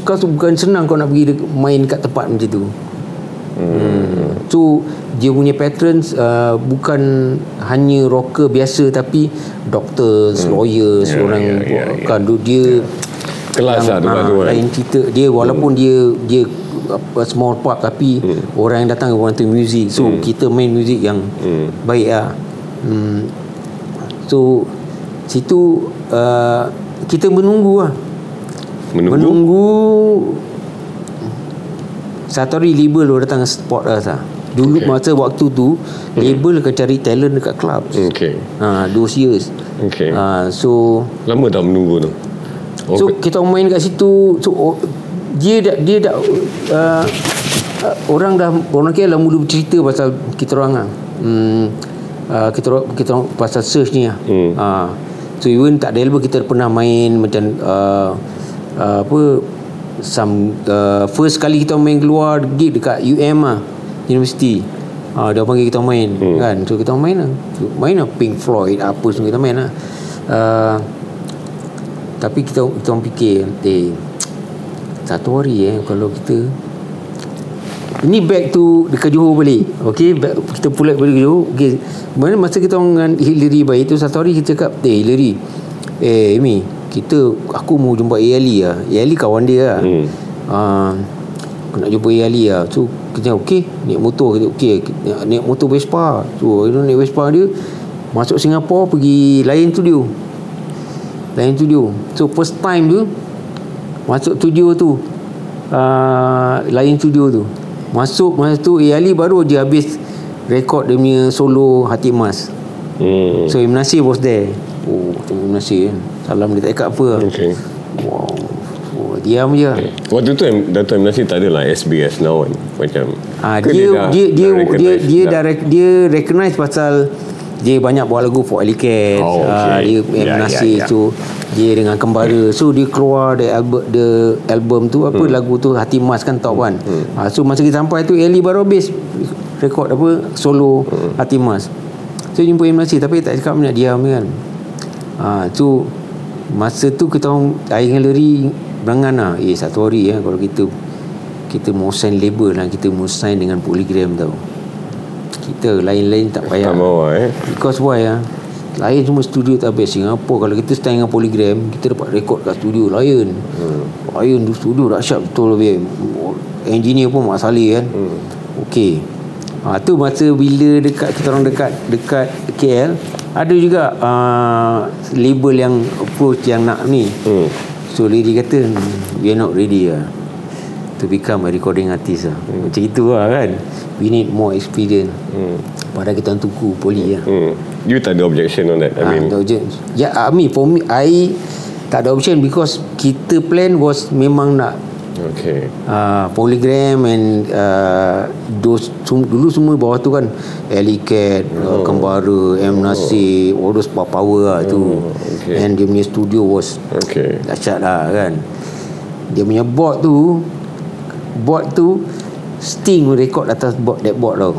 kau bukan senang kau nak pergi main kat tempat macam tu. So dia punya patrons bukan hanya rocker biasa, tapi doctors, lawyers, orang dia kelas lah tu lain cerita dia. Walaupun dia small pop, tapi orang yang datang orang tu music. So kita main music yang baik lah. So situ kita menunggu satu hari label datang support us lah. Dulu masa waktu tu label akan cari talent dekat club. 2 years. So lama dah menunggu tu. So kita main kat situ. So dia dah orang kira dah mula bercerita pasal kita orang lah. Kita orang pasal search ni lah. So even tak ada label, kita pernah main macam first kali kita main keluar gig dekat UM lah, universiti. Dia panggil kita main kan. So kita main lah, Pink Floyd apa semua kita main lah. Tapi kita orang fikir, satu hari kalau kita ini back to dekat Johor balik, kita pulak balik ke Johor. Masa kita dengan Hilary baik tu, satu hari kita cakap, Hilary, Amy, aku mau jumpa Ali lah. Ali kawan dia lah. aku nak jumpa Hilary lah. So kita okey, naik motor kita okey, naik motor Vespa. So kita naik Vespa dia masuk Singapura, pergi layan studio. So first time tu masuk studio tu, layan studio tu masuk masa tu Hilary baru je habis record dia punya solo Hati Emas. So Ibn Nasir was there. Oh, Ibn Nasir salam dia tak ikat apa. Okay. Wow. Oh, diam je. Waktu tu Dato' Ibn Nasir tak adalah SBS now kan? Macam dia recognize pasal dia banyak buat lagu for Alicat. Dia Ibn Nasir tu dia dengan Kembara. So dia keluar the album tu apa, lagu tu Hati Emas kan, top kan. So masa kita sampai tu Eli baru habis rekod apa solo Hati Emas. So jumpa Ibn Nasir tapi tak cakap, nak diam kan. So masa tu kita orang Hilary berangan lah, satu hari ya, kalau kita mau sign label lah, kita mau sign dengan Polygram tau. Kita lain-lain tak payah bawah, because why lah, lain semua studio tak habis. Singapura kalau kita sign dengan Polygram, kita dapat rekod kat studio lain. Lain tu studio dahsyat betul habis. Engineer pun Mak Saleh kan. Okay. Tu masa bila dekat kita orang dekat KL ada juga label yang approach yang nak ni. So Hilary kata we are not ready lah to become a recording artist lah. Macam itu lah kan, we need more experience. Pada kita tuku Poly lah. You tak ada objection on that? I mean tak objection. Yeah, I mean for me I tak ada objection because kita plan was memang nak Polygram and dulu semua bawah tu kan, Alicat, Kembara, M. Nasir, all those power lah tu. And dia punya studio was dahsyat lah kan. Dia punya board tu Sting record atas that board tau.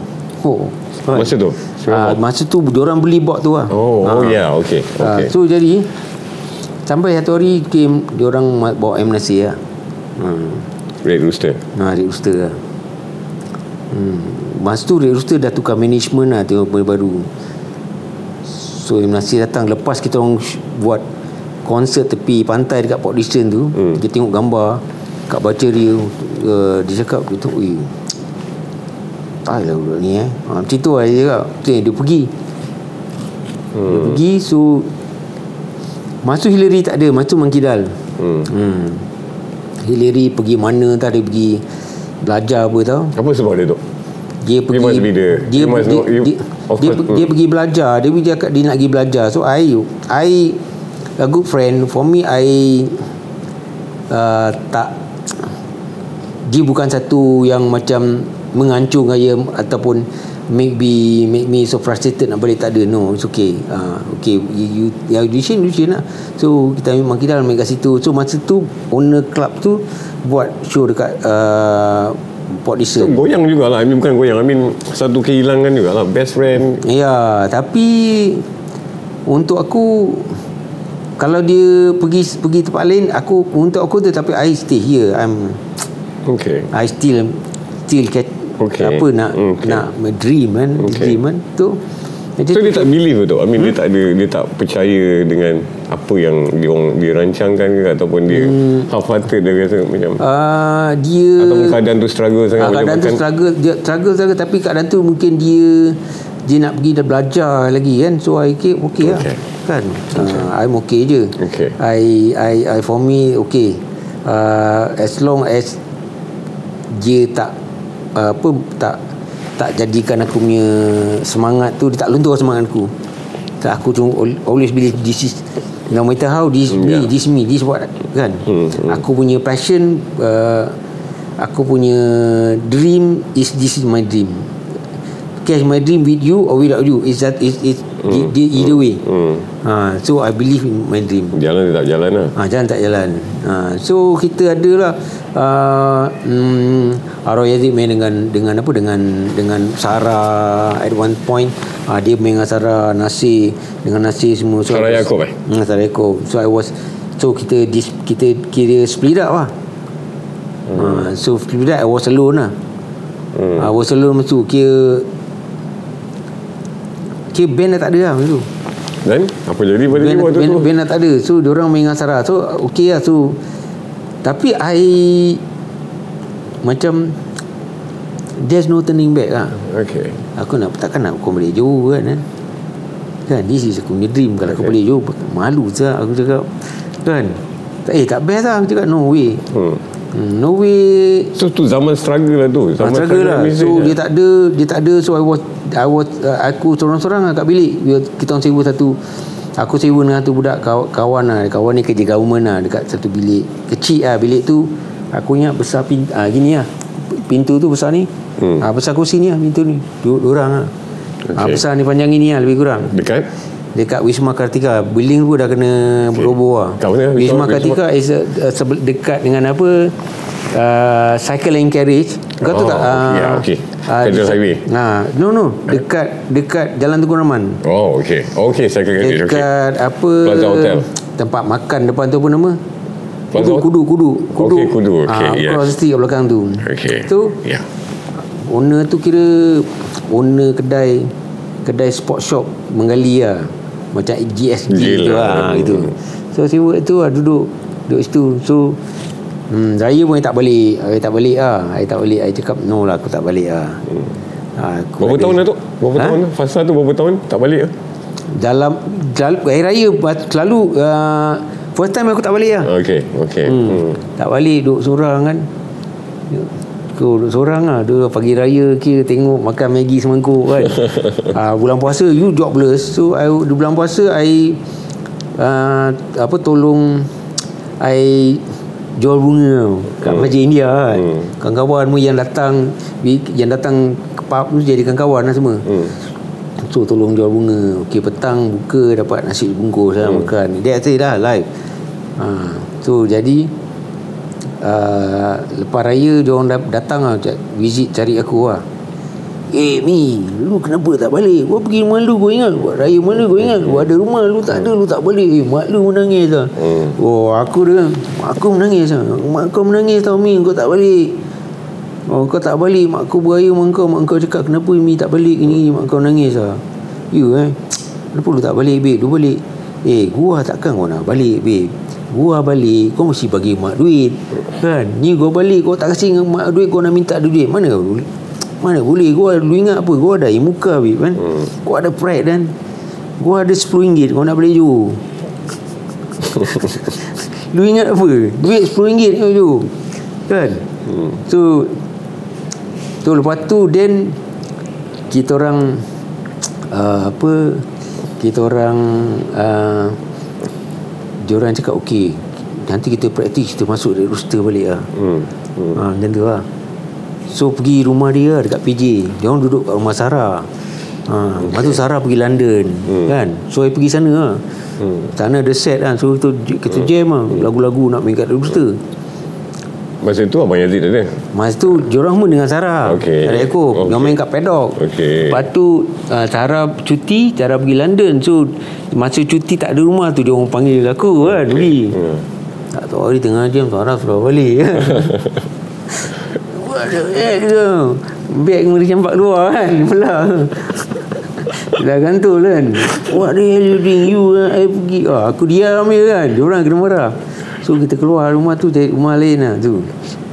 Masa tu? Masa tu diorang beli board tu lah. So jadi sampai satu hari came, diorang bawa M. Nasir lah. Red Rooster lah. Masa tu Red Rooster dah tukar management lah, tengok benda baru. So Ibn Nasir datang lepas kita orang buat konsert tepi pantai dekat Port Dickson tu. Dia tengok gambar kat bateri, dia cakap dia tu, tak lah budak ni macam tu lah dia cakap. Dia pergi. Dia pergi. So masa Hilary tak ada, masa tu mengkidal. Hilary pergi mana tak, dia pergi belajar apa tau. Apa sebab dia tu? Dia pergi belajar. Dia nak pergi belajar. So I a good friend. For me I tak, dia bukan satu yang macam mengancung saya ataupun make me so frustrated nak balik, tak ada. No, it's okay. You audition lah. So kita memang kita main kat situ. So masa tu owner club tu buat show dekat Port Dickson. So goyang jugalah. I mean satu kehilangan jugalah, best friend. Ya, tapi untuk aku, kalau dia pergi tempat lain, untuk aku tu, tapi I stay here. I'm okay. I still catch. Apa nak dream kan tu. So dia tak believe tu. I mean dia tak percaya dengan apa yang dia rancangkan ke, ataupun dia half-hearted dia rasa macam dia, ataupun keadaan tu struggle sangat. Keadaan tu struggle tapi keadaan tu mungkin dia nak pergi dah belajar lagi kan. So I okay lah kan. I'm okay je. I for me okay. As long as dia tak jadikan aku punya semangat tu, dia tak luntur semangat aku. Tak, aku tu always believe this is, no matter how, this what kan. Aku punya passion, aku punya dream is, this is my dream. Catch my dream with you or without you, is that either way. So I believe in my dream. Jalan tak jalan. So kita adalah Roy Yazid main dengan Sarah at one point. Dia main dengan Sarah, Nasir semua. So Sarah Yaakob Sarah Yaakob. So kita kira split up lah. So split up, I was alone lah. I was alone masa tu. Kira band dah tak ada lah masa tu. Dan apa jadi pada dia waktu tu? Band dah tak ada. So diorang main dengan Sarah. So okay lah. So tapi I macam there's no turning back lah. Okay. Aku nak takkan nak kau balik Johor kan. Kan this is aku punya dream. Kalau okay, aku balik Johor malu saja aku cakap kan. Eh tak best lah. Aku cakap no way. No way. So tu zaman struggle lah tu. Zaman struggle lah. So dia tak ada, dia tak ada. So I was aku sorang-sorang lah kat bilik. Kita orang sewa satu. Aku sewa dengan satu budak kawan lah. Kawan ni kerja government lah, dekat satu bilik kecil lah. Bilik tu aku ingat besar gini lah. Pintu tu besar ni. Besar kursi ni lah, pintu ni diorang lah. Besar ni panjang ni lah, lebih kurang. Dekat Wisma Kartika. Building pun dah kena roboh lah. Wisma Kartika is dekat dengan apa, cycle and carriage. Kau tahu tak? Ya, okey. Federal Highway. No. Dekat Jalan Tunku Rahman. Oh, okey. Okey, cycle and carriage. Dekat apa? Plaza Hotel. Tempat makan depan tu apa nama? Kudu. Okey, Kudu. Okey, ya. Plaza City kat belakang tu. Okey. Tu? Ya. Owner tu kira owner kedai sport shop menggali lah. Macam GSG tu lah gitu. So sewa tu lah, duduk situ. So saya pun tak balik lah. Saya cakap no lah, aku tak balik lah. Berapa tahun lah tu? Fasa tu berapa tahun tak balik lah? Dalam air raya selalu first time aku tak balik lah. Okay. Tak balik, duduk seorang kan. Duduk seorang lah. Duduk pagi raya kira tengok makan Maggi semangkuk kan. Bulan puasa you jobless. So di bulan puasa I tolong I jual bunga kat Masjid India kan. Kawan-kawan semua yang datang ke pub tu jadi kawan-kawan lah semua. So tolong jual bunga. Okey, petang buka dapat nasi bungkus lah makan. Dia kata dah live. So jadi lepas raya dia orang datang lah, visit cari aku lah. Eh Mi, lu kenapa tak balik? Gua pergi rumah lu, gua ingat buat raya mana, gua ingat gua ada rumah, lu tak ada, lu tak balik. Eh mak lu menangis lah. Oh aku menangis tau Mi, kau tak balik. Oh kau tak balik, mak aku beraya dengan kau. Mak kau cakap kenapa Mi tak balik ni, mak kau nangis lah. You kenapa lu tak balik babe? Lu balik. Eh gua takkan kau nak balik babe. Gua balik kau mesti bagi mak duit kan. Ni gua balik kau tak kasih mak duit, kau nak minta duit. Mana boleh. Gua ingat apa, gua ada imuka babe kan. Gua ada pride kan. Gua ada RM10 kau nak beli ju. Lu ingat apa, duit RM10 kau ju kan. So lepas tu then kita orang diorang cakap okey, nanti kita praktis, kita masuk Red Rooster balik lah. Dan tu lah. So pergi rumah dia dekat PJ. Dia orang duduk kat rumah Sarah. Lepas tu Sarah pergi London kan. So saya pergi sana lah. Sana ada set kan. So kita jam lah lagu-lagu nak main kat Rooster. Masa tu Abang Yazid ada? Masa tu diorang pun dengan Sarah. Ada ekor. Dia main kat paddock. Lepas tu Sarah cuti, Sarah pergi London. So masa cuti tak ada rumah tu, dia orang panggil aku kan. Pergi tak tahu hari tengah jam Sarah sudah balik kan. Beg mari campak keluar kan belah. Dah gantul kan. What the hell you doing you? I pergi. Aku diam je kan. Diorang kena marah. So kita keluar rumah tu, cari rumah lain lah tu.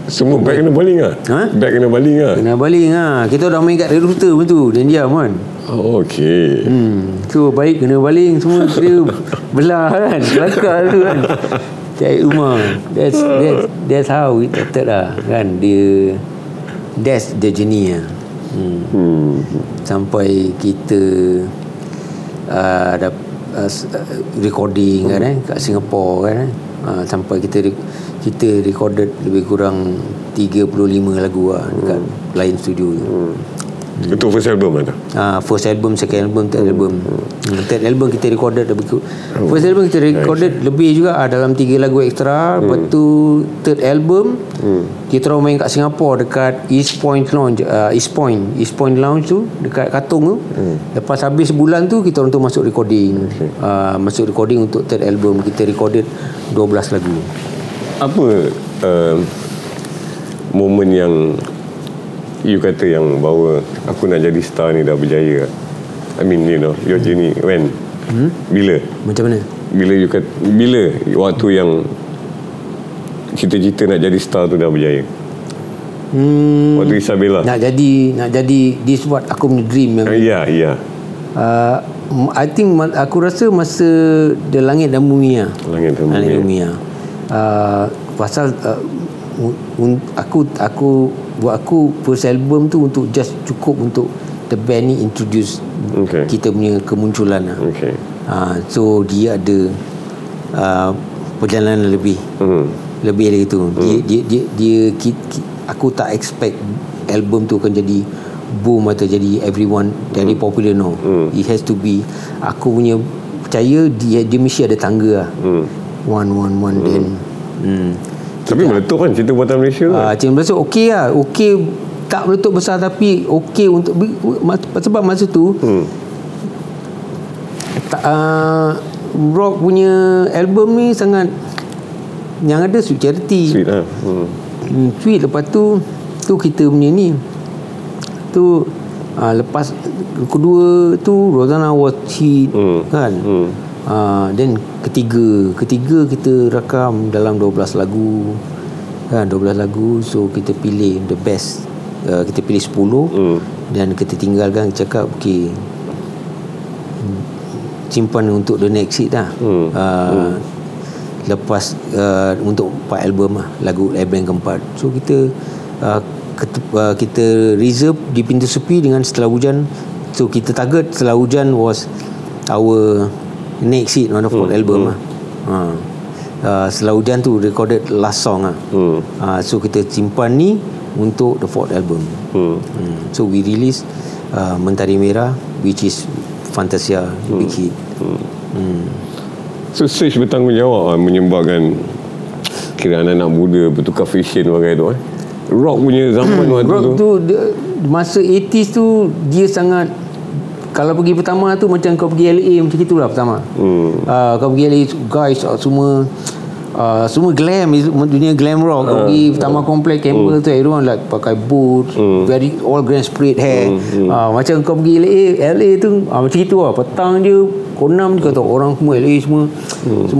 Semua beg kena baling lah. Beg kena baling lah. Kena baling lah. Kita dah main kat Red Rooster pun tu. Dan diam kan. Okay. So baik kena baling semua. Dia belah kan. Kelakar tu kan. Cari rumah. That's how it started lah kan. Dia that's the journey lah. Sampai kita ada recording kan kat Singapura kan. Sampai kita recorded lebih kurang 35 lagu lah dekat Lion Studio tu. Itu first album lah tu? First album, second album, third album. Third album kita recorded lebih, first album kita recorded lebih juga dalam 3 lagu extra. Lepas tu third album kita orang main kat Singapura dekat East Point Lounge tu dekat Katong tu. Lepas habis bulan tu kita orang tu masuk recording. Masuk recording untuk third album. Kita recorded 12 lagu. Apa momen yang you kata yang bahawa aku nak jadi star ni dah berjaya? I mean you know your journey when? Bila? Macam mana? Bila waktu yang cita-cita nak jadi star tu dah berjaya? waktu Isabella nak jadi this what aku punya dream yang ya. I think aku rasa masa The Langit dan Bumi lah. Langit dan Bumi. Pasal aku first album tu untuk just cukup untuk the band ni introduce kita punya kemunculan lah. So dia ada perjalanan lebih dari itu. Dia aku tak expect album tu akan jadi boom atau jadi everyone jadi popular. It has to be, aku punya percaya dia mesti ada tangga lah. One then tapi meletup kan cerita buatan Malaysia lah. Cerita Malaysia okey lah, okey tak meletup besar tapi okey untuk sebab masa tu rock punya album ni sangat yang ada sweet charity, sweet lah. Sweet, lepas tu kita punya ni tu lepas kedua tu Rosanna was hit kan. Then ketiga kita rakam dalam 12 lagu kan, 12 lagu. So kita pilih the best, kita pilih 10 dan kita tinggalkan, cakap okay, simpan untuk the next hit lah. Lepas untuk 4 album lah, album keempat. So kita reserve di Pintu Sepi dengan Setelah Hujan. So kita target Setelah Hujan was our next hit on the fourth album lah. Setelah Hujan tu recorded last song lah. So kita simpan ni untuk the fourth album. So we release Mentari Merah, which is Fantasia big hit. So Search bertanggungjawab menyembahkan kira anak-anak muda bertukar fashion bagai tu rock punya zaman waktu rock tu masa 80s tu dia sangat. Kalau pergi pertama tu macam kau pergi LA macam itulah pertama. Kau pergi LA guys semua glam, dunia glam rock. Kau pergi pertama kompleks Campbell tu everyone like pakai boot, very all grand straight hair. Macam kau pergi LA tu macam itulah. Petang je konam je kau tahu orang semua LA semua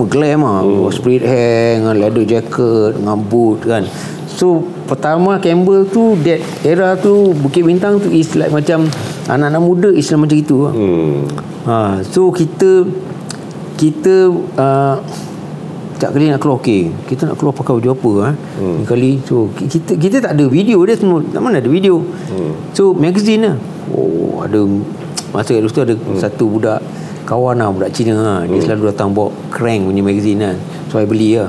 glam ah. Straight hair dengan leather jacket dengan boot kan. So pertama Campbell tu that era tu Bukit Bintang tu is like macam anak-anak muda Islam macam itu. So kita tak kali nak keluar, okey kita nak keluar pakai baju apa kali. So kita tak ada video dia semua, tak mana ada video. So magazine lah. Ada masa itu ada satu budak kawan lah, budak Cina lah. Dia selalu datang bawa crank punya magazine lah. So I beli lah.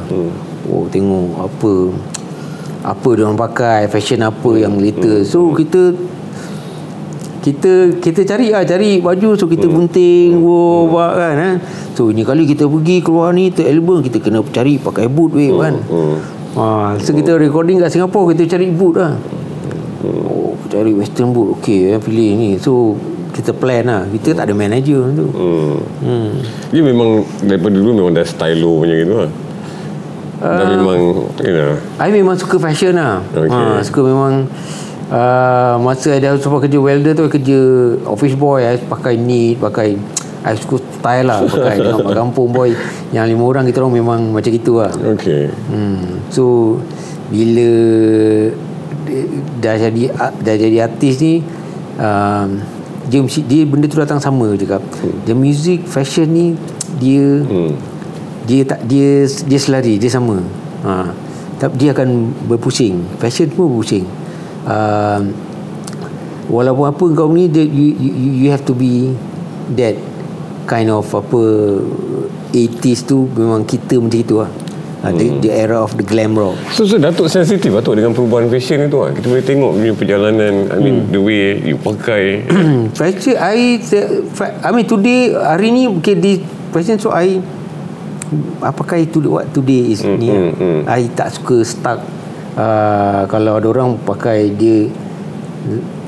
Tengok apa dia orang pakai, fashion apa yang latest. So kita cari baju. So kita bunting buat kan. So ini kali kita pergi keluar ni tu album kita kena cari pakai boot kan. So kita recording kat Singapura kita cari boot lah. Cari western boot okey pilih ni. So kita plan lah, kita tak ada manager tu. Dia memang daripada dulu memang dah stylo punya gitu lah. Dah memang I memang suka fashion lah. Suka memang. Masa ada sempat kerja welder tu, kerja office boy, saya pakai knit, pakai I suka style lah, pakai dengan kampung boy yang 5 orang kita orang memang macam gitu lah. So bila dah jadi artis ni, dia benda tu datang sama je. Dia music fashion ni dia selari, dia sama. Dia akan berpusing, fashion pun berpusing. Walaupun apa kau ni you have to be that kind of 80s tu memang kita macam itu lah. The era of the glam rock. So Datuk sensitif Datuk dengan perubahan fashion itu lah. Kita boleh tengok punya perjalanan. I mean the way you pakai fashion. I mean today, hari ni okay, this fashion. So I pakai what today is ni lah. I tak suka stuck. Kalau ada orang pakai dia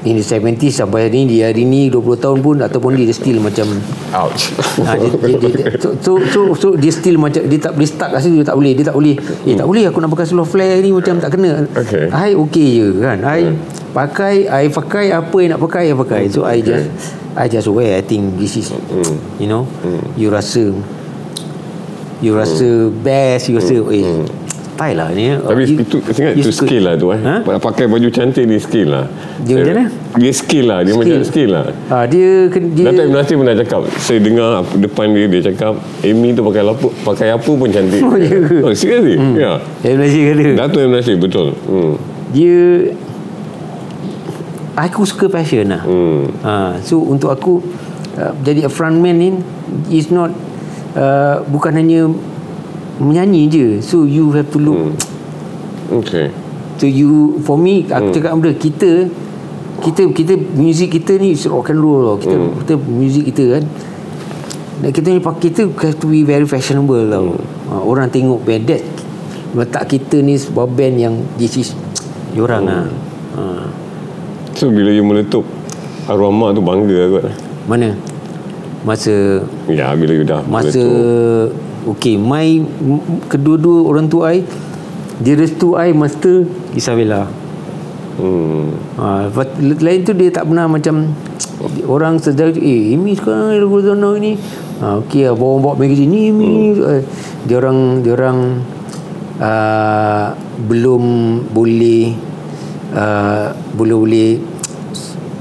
in the 70s sampai hari ni, dia hari ni 20 tahun pun ataupun dia still macam ouch. So dia still macam dia tak boleh start kat situ, dia tak boleh. Tak boleh aku nak pakai slow flare ni macam tak kena. I okey je kan. I pakai apa yang nak pakai, So I just wear. I think this is you know, you rasa best, you rasa style lah ni. Tapi itu saya ingat skill lah tu. Pakai baju cantik, dia skill lah. Dia macam mana? Dia skill lah. Dia macam skill lah. Dia Datuk Ibn Nasir pernah cakap, saya dengar depan dia, dia cakap Amy tu pakai apa pun cantik. Oh, ya ke? Oh, serius ni? Ya, Ibn Nasir kata. Datuk Ibn Nasir, betul. Dia, aku suka fashion lah. So untuk aku, jadi a frontman ni is not bukan hanya menyanyi je. So you have to look. Okay. So you, for me, aku cakap benda, kita muzik kita ni is rock and roll lah. Kita muzik kita kan. Dan kita ni pakai, kita have to be very fashionable lah. Orang tengok bedet letak kita ni sebuah band yang this is diorang lah. So bila you meletup, arwah mak tu bangga kot. Mana? Masa ya, bila you dah masa meletup. Okay, my kedua-dua orang tua I, dia restu I master Isabella. But lain tu dia tak pernah macam orang sedar, Amy sekarang lagu Tono ni. Okay lah, bawa magazine ni Amy. Diorang belum boleh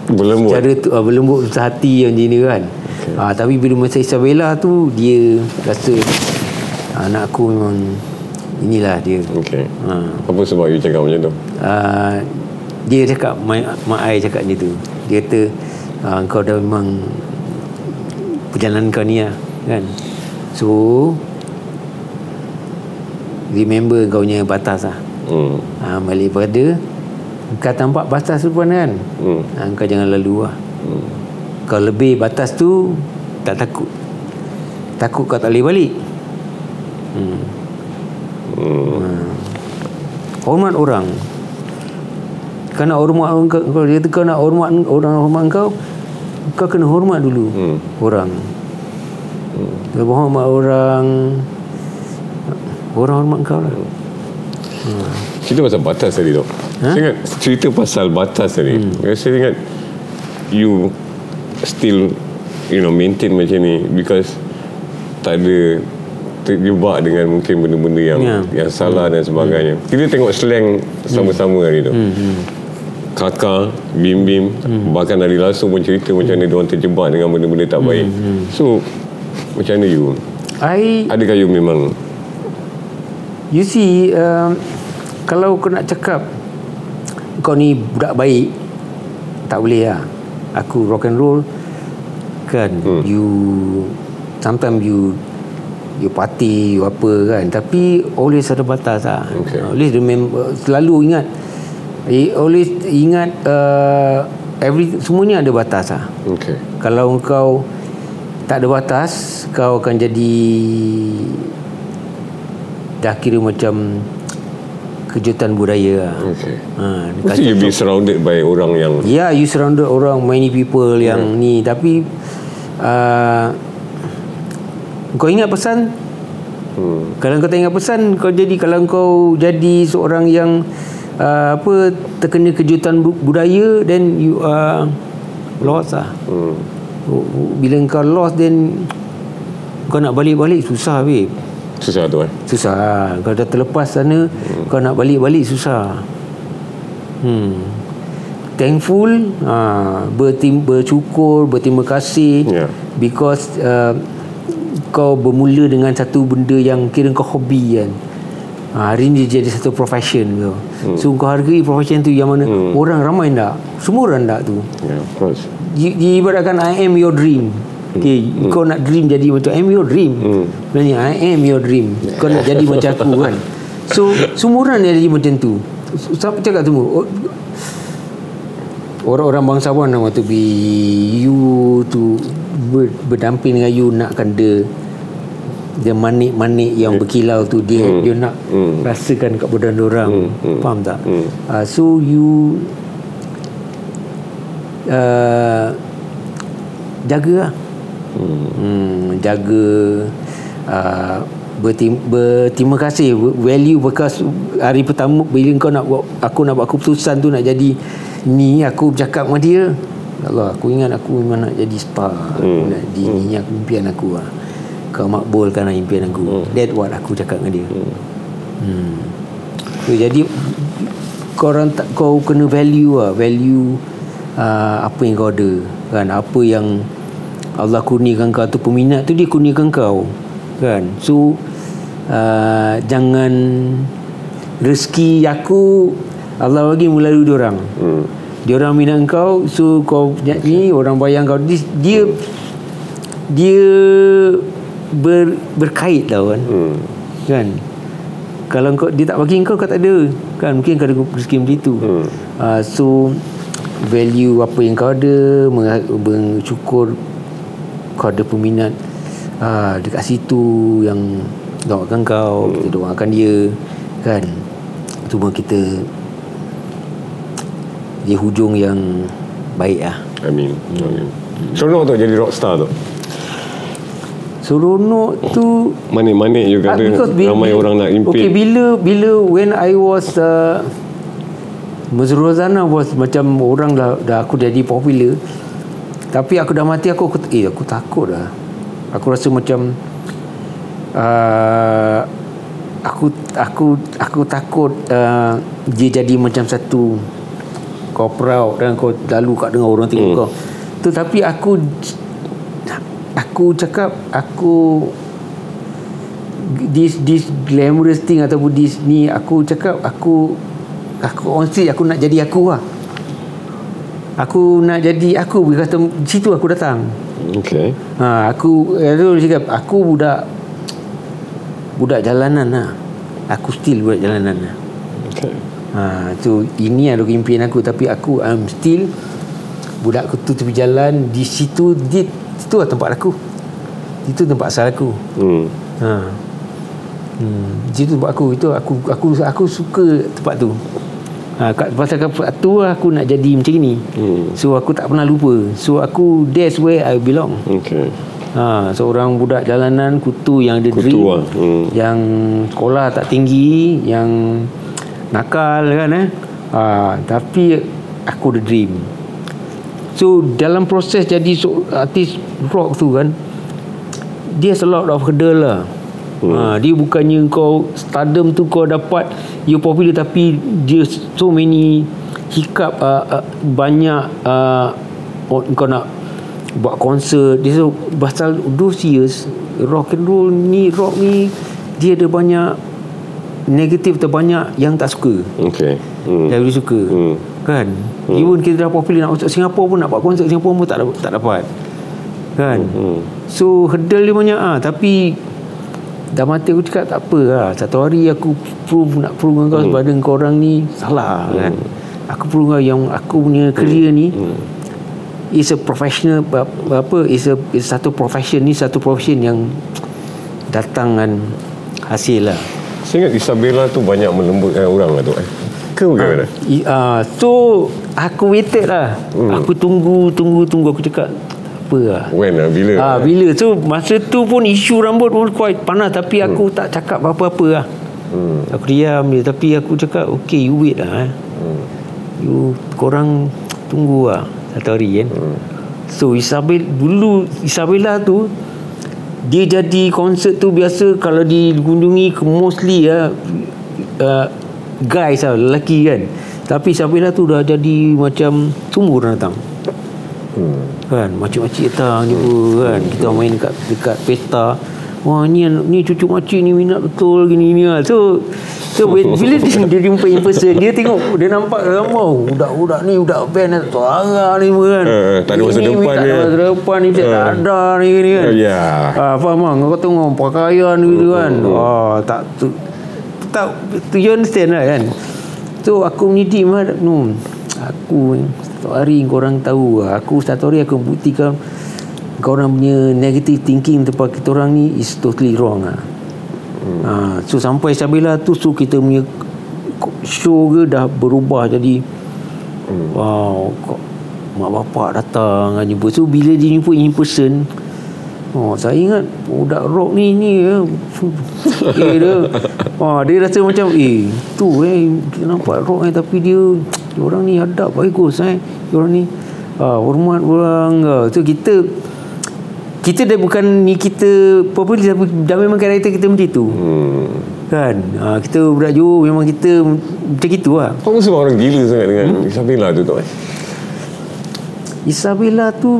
berlembut hati yang ni kan. Tapi bila masa Isabella tu, dia rasa anak aku memang inilah dia. Apa sebab you cakap macam tu? Dia cakap, mak I cakap macam tu. Dia kata, kau dah memang perjalanan kau ni lah kan. So remember kau punya batas lah. Balik pada kau tampak batas tu pun kan, kau jangan lalu lah. Kau lebih batas tu, tak takut kau tak boleh balik. Hormat orang. Kau nak hormat orang, kalau dia kata kau nak hormat orang, hormat kau, kau kena hormat dulu orang. Kau hormat orang, orang hormat kau lah. Cerita pasal batas tadi tu. Saya ingat cerita pasal batas tadi. Saya ingat you still, you know, maintain macam ni because tak ada terjebak dengan mungkin benda-benda yang salah dan sebagainya. Kita tengok slang sama-sama hari tu. Kakak, Bim-Bim, bahkan Ari Lasso pun cerita macam mana diorang terjebak dengan benda-benda tak baik. So macam mana you? Adakah you memang, you see, kalau kau nak cakap kau ni budak baik, tak boleh lah. Aku rock and roll kan. You sometimes you party, you apa kan, tapi always ada batas lah. Always remember, selalu ingat, always ingat, semuanya ada batas lah. Kalau kau tak ada batas, kau akan jadi dah kira macam kejutan budaya lah. Mesti you be surrounded by orang yang, yeah, you surrounded orang, many people yang ni. Tapi kau ingat pesan. Kalau kau tak ingat pesan, kau jadi, kalau kau jadi seorang yang terkena kejutan budaya, then you are lost lah. Bila kau lost, then kau nak balik-balik susah babe. Susah tu susah. Kau dah terlepas sana, kau nak balik-balik susah. Thankful, bersyukur, berterima kasih. Because kau bermula dengan satu benda yang kira kau hobi kan. Hari ni jadi satu profession kau. So kau hargai profession tu yang mana orang ramai tak, semua orang tak tu. Diibaratkan I am your dream. Okay, kau nak dream jadi macam I am your dream. Sebenarnya I am your dream. Kau nak jadi macam aku kan. So semua orang jadi macam tu. Siapa cakap semua? Orang-orang bangsawan nak to be you, to berdamping dengan you, nakkan dia manik-manik yang berkilau tu, dia nak rasakan kat badan orang. Faham tak? So you jaga lah. Jaga, berterima kasih, value. Because hari pertama bila kau nak buat, aku nak buat keputusan tu nak jadi ni, aku cakap dengan dia, Allah, aku ingat aku memang nak jadi star. Aku nak jadi ni, aku impian aku lah. Kau makbulkan impian aku. That's what aku cakap dengan dia. Jadi korang tak, kau kena value lah, value apa yang kau ada kan, apa yang Allah kurniakan kau tu, peminat tu dia kurniakan kau kan. So jangan rezeki aku Allah bagi melalui diorang, diorang minat kau, so kau ni orang bayang kau, dia dia berkait lah kan, kan. Kalau kau, dia tak bagi kau, kau tak ada kan, mungkin kau ada rezeki macam itu. So value apa yang kau ada, mencukur kau ada peminat dekat situ yang doakan kau, kita doakan dia kan. Cuma kita di hujung yang baik lah. Amin. Seronok tu jadi rockstar tu. Seronok tu manik-manik juga bila, ramai orang nak impi. Okay, bila when I was Mazruzana was macam orang dah aku jadi popular, tapi aku dah mati, aku takut lah. Aku rasa macam aku takut dia jadi macam satu kau proud dan kau lalu kat dengan orang tengok kau tu. Tapi aku cakap aku this glamorous thing ataupun this ni, aku cakap aku on stage aku nak jadi aku lah. Aku nak jadi aku, berkata situ aku datang. Okay. Aku cakap aku budak jalanan lah. Aku still budak jalanan lah. Okay. So ini adalah impian aku, tapi aku am still budak aku tu tepi jalan di situ, itu tempat aku, itu tempat asal aku. Itu tempat aku, itu aku suka tempat tu. Kat pasal tempat tu aku nak jadi macam ni. So aku tak pernah lupa. So aku, that's where I belong. Okay. Seorang budak jalanan, kutu yang ada dream, yang sekolah tak tinggi, yang nakal kan tapi aku ada dream. So dalam proses jadi artis rock tu kan, there's a lot of hurdle lah. Dia bukannya kau stardom tu kau dapat you popular, tapi dia so many hiccup, banyak kau nak buat konsert dia so, pasal those years rock and roll ni, rock ni dia ada banyak negatif, terbanyak yang tak suka. Okay. Yang dia suka kan. Even kita dah popular nak masuk Singapura pun, nak buat konsert Singapura pun tak dapat kan. So hurdle dia banyak tapi dah mati aku cakap tak apa lah. Satu hari aku prove dengan kau kepada korang ni salah kan. Aku prove yang aku punya career ni is a professional, is satu profession ni, satu profession yang datang dengan hasil lah. Saya ingat Isabella tu banyak melembutkan orang lah tu ke bagaimana? So aku waited lah. Aku tunggu aku cakap lah. When lah, bila lah. Bila tu, masa tu pun isu rambut pun quite panas, tapi aku tak cakap apa-apa lah. Aku diam je, tapi aku cakap okay, you wait lah you, korang tunggu lah satu hari kan. So Isabella tu dia jadi konsert tu biasa kalau dikunjungi mostly guys lah, lelaki kan. Tapi Isabella tu dah jadi macam semua orang datang kan, makcik-makcik datang juga kan. Kita main dekat peta, wah ni cucu makcik ni minat betul gini lah. So bila dia jumpa in person, dia tengok, dia nampak dalam budak-budak ni, budak band tak suara ni kan, tak ada masa depan ni, tak ada depan ni, tak ada ni kan. Faham kan, kau tengok pakaian gitu kan, tak you understand lah kan. So aku menyidik aku satu hari korang tahu lah. Aku satu hari aku buktikan korang punya negative thinking tempat kita orang ni is totally wrong lah. So sampai Isabella tu, so kita punya show ke dah berubah jadi wow, mak bapak datang jumpa. So bila dia jumpa in person, saya ingat budak rock ni dia rasa macam kita nampak rock tapi dia orang ni adab bagus orang ni hormat orang. So kita dah bukan ni, kita popular dah memang karakter kita macam tu. Kan, kita budak Johor memang kita macam gitu lah. Kamu sebab orang gila sangat dengan Isabella tu, tak? Isabella tu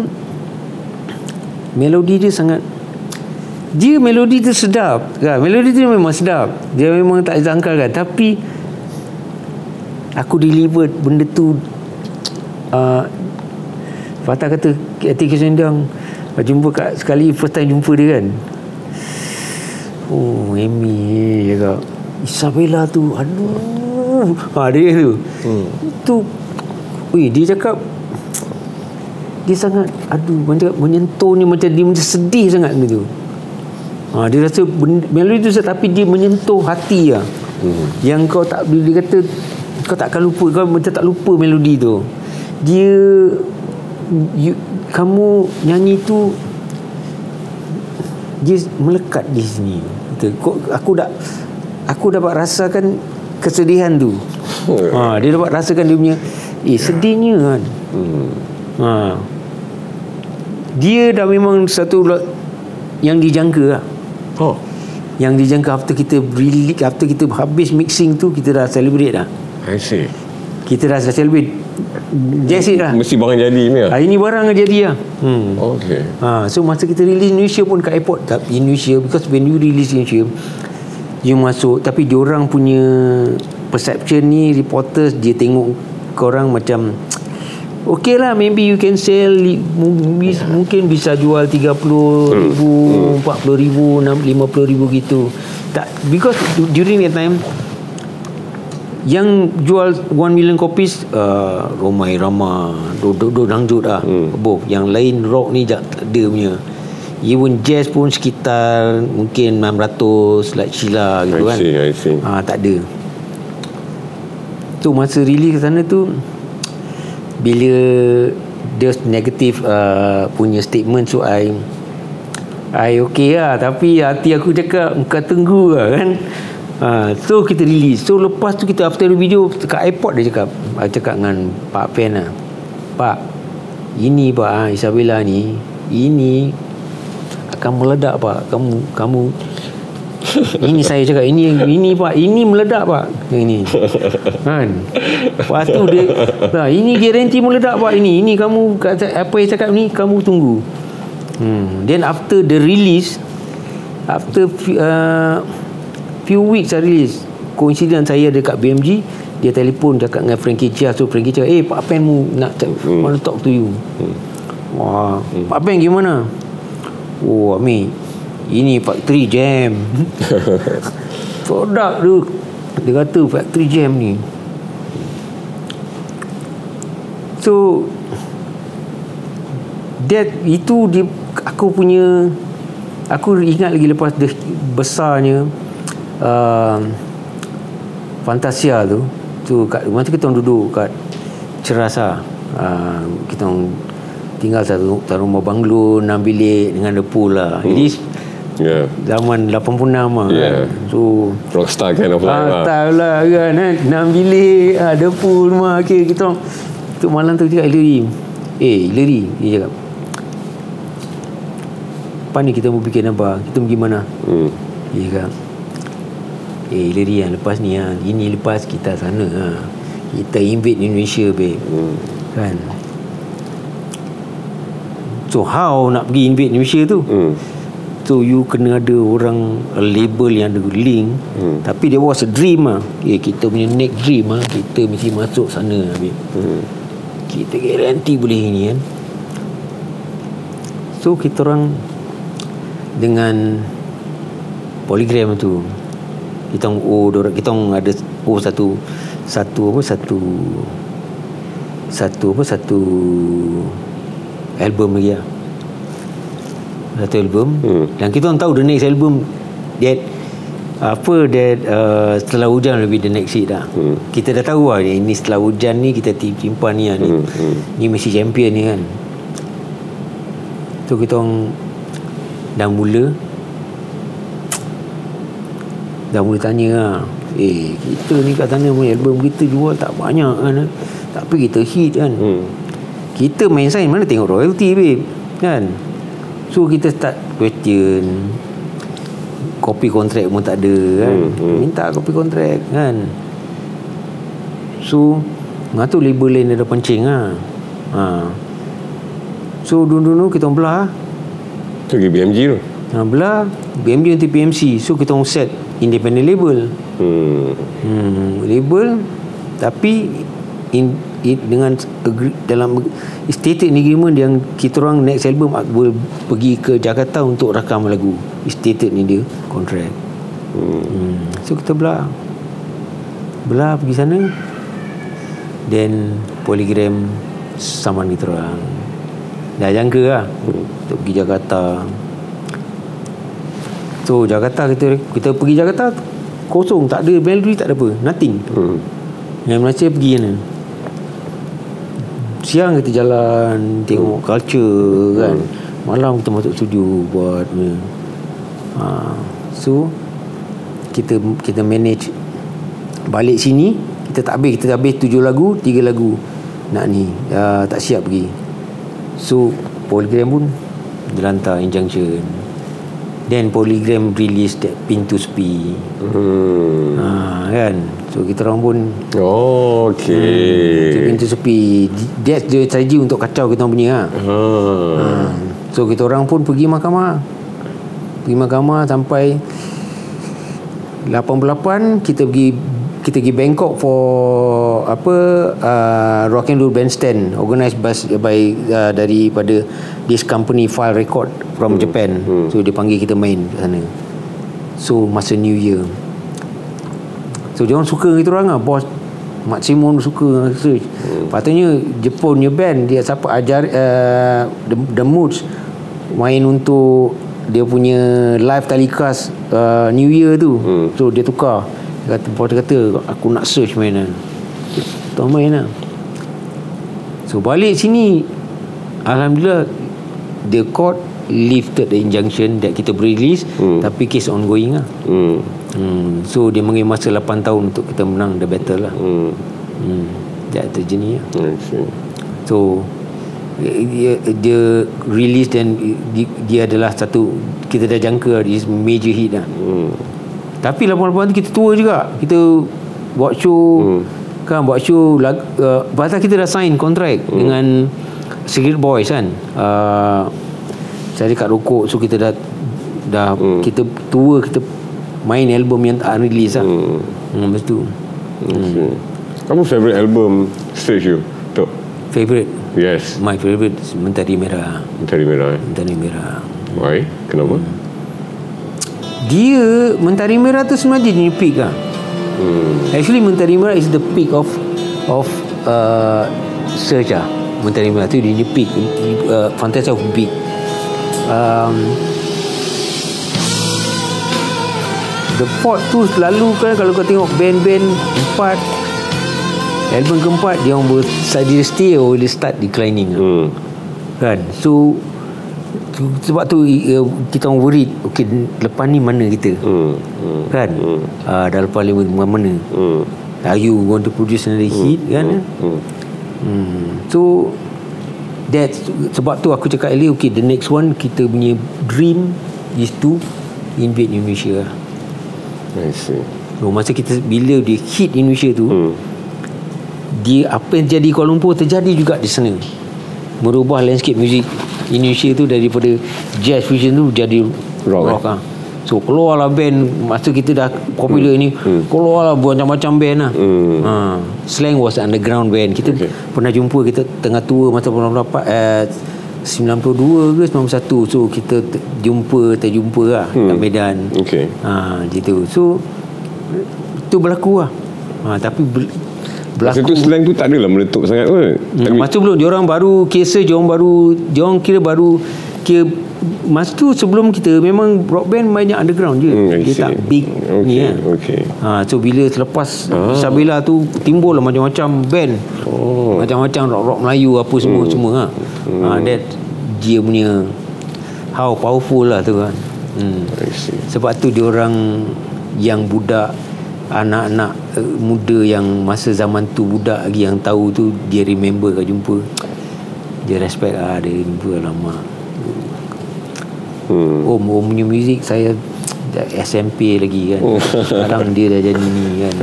melodi dia sangat, dia melodi tu sedap kan? Melodi tu memang sedap, dia memang tak disangkalkan. Tapi aku deliver benda tu, patah kata Ati Kesendang jumpa kat, sekali first time jumpa dia kan, oh Amy cakap Isabella tu, aduh, dia tu tu, weh, dia cakap dia sangat, aduh, macam menyentuh ni, macam dia macam sedih sangat gitu. Dia rasa melodi tu, tapi dia menyentuh hati lah. Yang kau tak, dia kata kau tak akan lupa, kau macam tak lupa melodi tu. Dia kamu nyanyi tu, dia melekat di sini. Aku dapat rasakan kesedihan tu. Dia dapat rasakan dia punya, sedihnya kan. Dia dah memang satu yang dijangka lah. Yang dijangka after kita release, after kita habis mixing tu, kita dah celebrate lah. I see. Kita dah celebrate, that's it lah. Mesti barang jadi ni lah. Hari ni barang jadi lah. Okay. So masa kita release Indonesia pun kat airport, tapi Indonesia, because when you release Indonesia, you masuk, tapi diorang punya perception ni, reporters dia tengok korang macam, okay lah, maybe you can sell, mungkin bisa jual 30,000, 40,000, 50,000 gitu. Tak, because during that time yang jual 1 million copies, Romai Rama, Dodok Dangdut lah, both. Yang lain rock ni dia punya. Even jazz pun sekitar mungkin 600, like Sheila gitu kan. I see. Tak ada. Tu masa release ke sana tu, bila dia negatif punya statement, so I okay lah, tapi hati aku cakap kau tunggu lah kan. So kita release. So lepas tu kita after video kat airport, dia cakap, I cakap dengan Pak Pen lah, Pak, ini Pak, Isabella ni, ini akan meledak Pak. Kamu ini saya cakap, ini Pak, ini meledak Pak, ini kan. Lepas tu dia, ini garanti meledak Pak, ini kamu, apa yang cakap ni, kamu tunggu. Then after the release, after few weeks I release, coincident saya dekat BMG, dia telefon cakap dengan Frankie Chia. So Frankie Chia, Pak Pen mu nak want to talk to you. Wah, Pak Pen gimana? Oh Ami, ini factory jam. Produk tu, dia kata factory jam ni. So that, itu dia, aku ingat lagi lepas dia besarnya Fantasia tu kat masa kita duduk kat Cerasa, kita tinggal satu rumah banglo 6 bilik dengan dapur lah. Yeah. Zaman 86 lah, yeah, kan. So rockstar kan apa lah kan, 6 bilik ada pool rumah. Okay, kita tu malam tu dekat Hilary, Hilary dia cakap, apa ni kita mau bikin apa, kita pergi mana? Dia cakap, Hilary yang lepas ni lah, ini lepas kita sana lah, kita invade Indonesia babe. Kan, so how nak pergi invade Indonesia tu? So you kena ada orang, label yang ada link. Tapi there was a dream lah, kita punya next dream lah, kita mesti masuk sana lah. Kita garanti boleh ni kan. So kita orang dengan Polygram tu, kita orang ada satu album lagi lah. Satu album, dan kita orang tahu the next album that Setelah Hujan will be the next hit lah. Kita dah tahu lah, ini Setelah Hujan ni kita timpan ni lah, ni mesti champion ni kan. So kita orang dah mula tanya lah, kita ni kat sana punya album kita jual tak banyak kan, tapi kita hit kan. Kita main sign mana tengok royalty babe kan. So kita start question, kopi kontrak pun tak ada kan. Minta kopi kontrak kan. So mengatur label lain dia dah pencing lah. So dulu-dulu kita belah tu pergi BMG tu. Belah BMG nanti PMC. So kita orang set independent label. Label tapi dengan dalam stated agreement yang kita orang next album will pergi ke Jakarta untuk rakam lagu. Stated ni dia kontrak. So kita belah pergi sana. Then Polygram saman kita orang. Dah jangka lah untuk pergi Jakarta. So Jakarta kita pergi Jakarta kosong, tak ada melody, tak ada apa, nothing. Dengan Malaysia pergi mana? Siang kita jalan tengok culture kan. Malam kita masuk studio buat ni. So kita manage balik sini. Kita tak habis 7 lagu, 3 lagu nak ni tak siap pergi. So Polygram pun dilantar injunction. Then Polygram release that Pintu Sepi. Kan. So kita orang pun Pintu Sepi. That's the strategy untuk kacau kita orang punya. So kita orang pun pergi mahkamah. Sampai 88 kita pergi Bangkok for Rock and Roll Bandstand organized by daripada this company File Record from Japan. So dia panggil kita main kat sana. So masa New Year, so dia orang suka kita orang ah, bos Mak Simon suka search. Patutnya Jepun punya band dia siapa ajar the Moods main untuk dia punya live telecast New Year tu. So dia tukar kata aku nak search mana. Tak main lah. So balik sini alhamdulillah the court lifted the injunction that kita berrelease. Tapi case ongoing lah. So dia mengambil masa 8 tahun untuk kita menang the battle lah. That terjenis lah. So dia release dan dia adalah satu, kita dah jangka is major hit lah. Tapi 88 tu kita tua juga. Kita buat show. Kan buat show bahkan kita dah sign kontrak dengan Secret Boys kan. Saya dekat rokok. So kita dah kita tua, kita main album yang tak unreleased lah. Lepas tu apa favourite album search you? Tok favourite? Yes, my favourite is Mentari Merah. Mentari Merah. Why? Kenapa? Dia Mentari Merah tu sebenarnya dia peak lah. Actually Mentari Merah is the peak of search lah. Mentari Merah tu dia peak Fantasia of peak. The Port tu selalu kan, kalau kau tengok band-band album keempat dia orang dia stay or dia start declining lah. Kan. So sebab tu kita orang worried, okay, lepas ni mana kita kan dah lepas 5 mana are you going to produce another hit kan. So that sebab tu aku cakap earlier, okay, the next one kita punya dream is to invade Indonesia. I see. So masa kita bila dia hit Indonesia tu dia apa yang terjadi Kuala Lumpur terjadi juga di sana, merubah landscape music Indonesia tu daripada jazz fusion tu jadi rock lah. So keluarlah band masa kita dah popular ni. Keluarlah macam-macam band lah. Slang was underground band. Kita pernah jumpa, kita tengah tua masa 92 ke 91. So kita terjumpa lah kat Medan. Gitu. So itu berlaku lah. Tapi masa tu slang tu tak adalah meletup sangat pun. Masa tu belum, diorang kira masa tu sebelum kita memang rock band banyak underground je. Dia tak big ni lah. So bila selepas Isabella tu timbul lah macam-macam band. Macam-macam rock Melayu apa semua-semua lah. That dia punya how powerful lah tu kan. Sebab tu diorang yang budak, anak-anak muda yang masa zaman tu budak lagi yang tahu tu, dia remember kalau jumpa dia respect lah, dia jumpa lama. Om punya muzik saya SMP lagi kan. Sekarang dia dah jadi ni kan.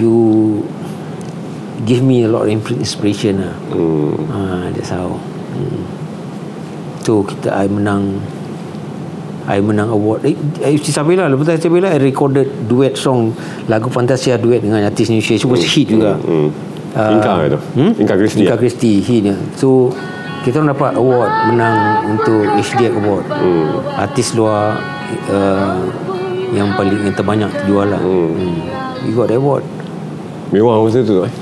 You give me a lot of inspiration lah. That's how. So kita I menang award. Isabella, lepas tu Isabella I recorded duet song, lagu Fantasia duet dengan artis Indonesia. Cuba hit juga. Inka itu. Inka Christy hitnya. So kita orang dapat award, menang untuk HDX award. Artis luar yang terbanyak terjual lah. We got the award. Mewah masa tu eh.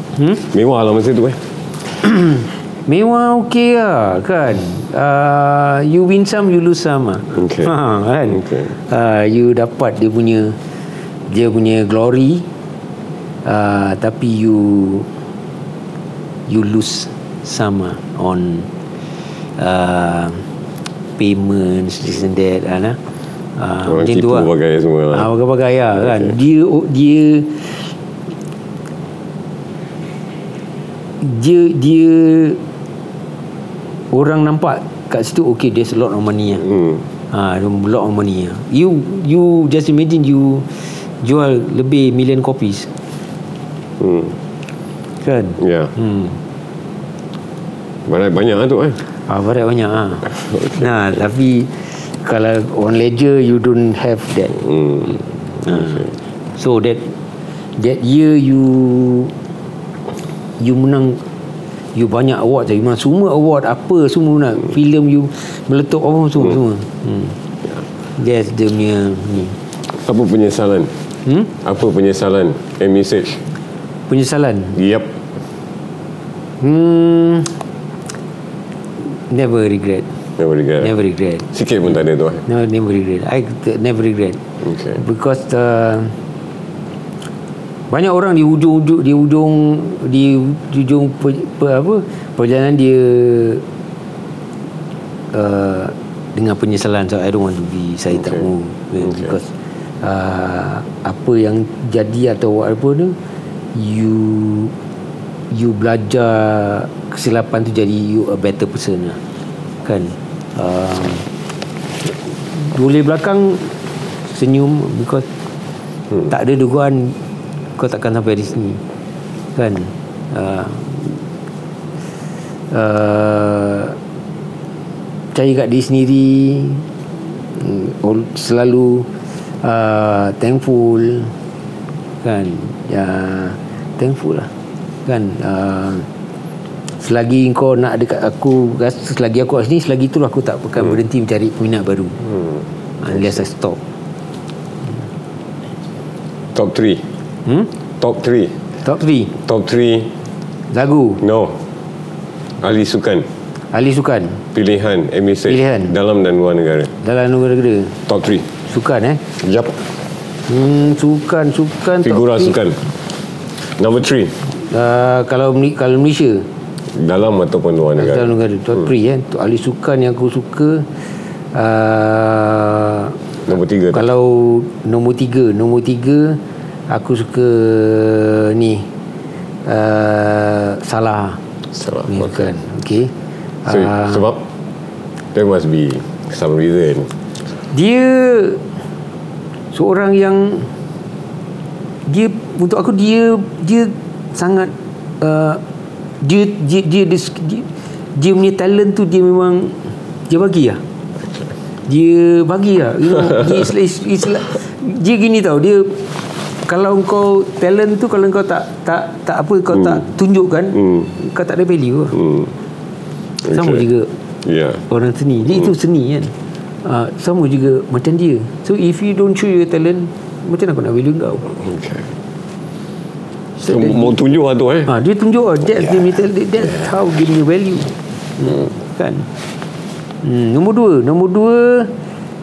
Mewah lah masa tu eh. Mewah okey lah kan. You win some, you lose some lah. Okay. Kan? Okay. You dapat dia punya glory, tapi you lose some on payments, this and that lah. Orang tipu bagai semua lah. Bagai-bagai lah kan. Okay. Dia orang nampak kat situ okay, there's a lot of money lah. A lot of money lah. You just imagine you jual lebih million copies. Kan? Ya. Yeah. Banyak lah tu eh. Banyak lah. Okay. Nah, tapi kalau on ledger you don't have that. Okay. So that year you menang, you banyak award, you menang semua award, apa semua nak, filem you meletup apa semua. That's dia punya ni. Apa penyesalan? Apa penyesalan? Amy Search. Penyesalan? Yep. Never regret. Sikit pun tak ada tu. Never regret. Never regret. Okay. Because banyak orang di hujung perjalanan dia dengan penyesalan, so I don't want to be, saya tak mau, because apa yang jadi atau apa tu, you belajar kesilapan tu jadi you a better person lah. Kan? Boleh belakang senyum, because tak ada dugaan kau takkan sampai di sini kan. Percaya kat diri sendiri, selalu thankful kan, ya, thankful lah kan. Selagi kau nak dekat aku, selagi aku kat sini, selagi itulah aku tak akan berhenti mencari peminat baru unless I stop. Top 3. Top 3 lagu. No. Ali Sukan. Pilihan Amy Search. Dalam dan luar negara. Top 3 Sukan eh. Yap. Sukan figura Sukan. Number 3 kalau Malaysia, dalam ataupun luar negara. Dalam negara. Top 3 eh. Ali Sukan yang aku suka. Nombor 3. Kalau nombor 3 aku suka ni Salah ni, okay. Kan. Okay. So, sebab there must be some reason. Dia seorang yang dia, untuk aku dia sangat dia punya talent tu dia memang dia bagi lah. You know, dia gini tau, dia kalau kau talent tu, kalau kau tak apa, kau tak tunjukkan, kau tak ada value lah. Sama juga orang seni, dia itu seni kan. Sama juga macam dia. So if you don't show your talent, macam mana kau nak value kau? Okay. So, mau tunjuk lah tu eh. Dia tunjuk lah. That's how give me value. Kan. Nombor dua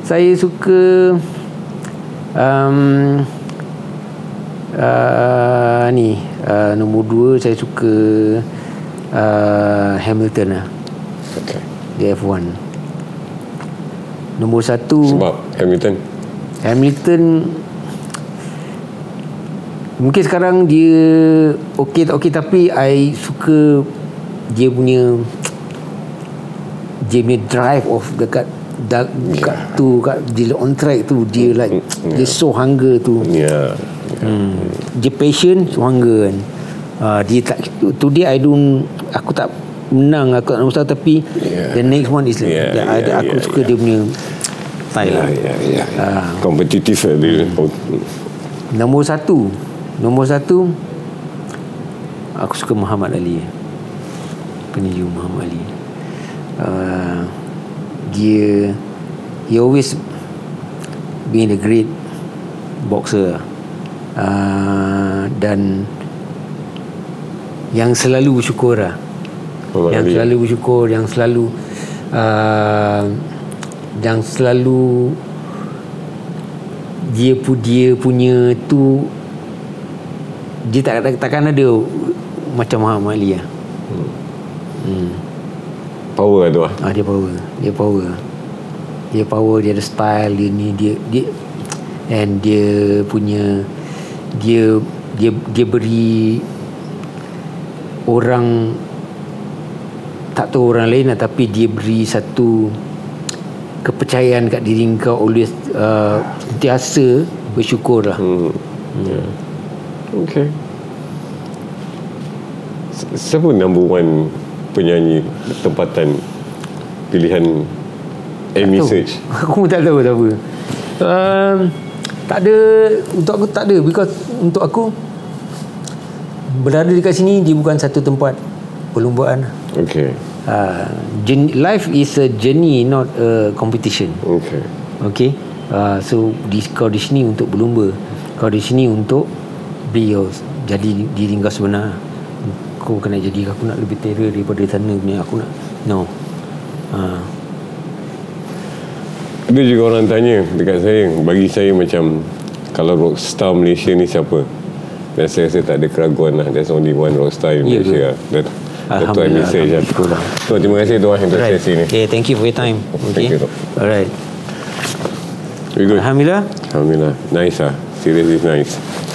saya suka nombor 2 saya suka Hamilton lah. Okay. The F1. Nombor 1 sebab Hamilton mungkin sekarang dia okey, tapi I suka dia punya drive of dekat kat dia on track tu, dia like dia so hunger tu. Dia passion, so hunger kan. Dia tak, today I don't, aku tak menang, aku tak nombor 1, tapi the next one is like aku suka dia punya style. Kompetitif lah dia. Nombor satu aku suka Muhammad Ali, peniju Muhammad Ali. Dia, he always being a great boxer, dan yang selalu bersyukur lah. Yang selalu bersyukur, yang selalu dia punya tu, dia takkan ada macam Muhammad Ali lah. Power tu lah. Dia power, dia ada style dia ni, dia and dia punya, dia beri orang, tak tahu orang lain lah, tapi dia beri satu kepercayaan kat diri kau, always sentiasa bersyukur lah. Okay, siapa number one penyanyi tempatan pilihan Amy Search? Aku tak tahu apa. Tak ada, untuk aku tak ada, because untuk aku berada dekat sini dia bukan satu tempat perlombaan. Okay. Life is a journey, not a competition. Okay. So kau di sini untuk berlumba, kau di sini untuk beliau jadi diri kau sebenar. Kau kena jadi, aku nak lebih terror daripada sana punya, aku nak Ada juga orang tanya dekat saya, bagi saya macam kalau rockstar Malaysia ni siapa? Dan saya rasa tak ada keraguan lah, there's only one rockstar in Malaysia. Alhamdulillah. So, terima kasih tuan yang telah sesi ni. Okay, thank you for your time. Okay. Thank you. Alright. Very good. Alhamdulillah. Nice lah. Series is nice.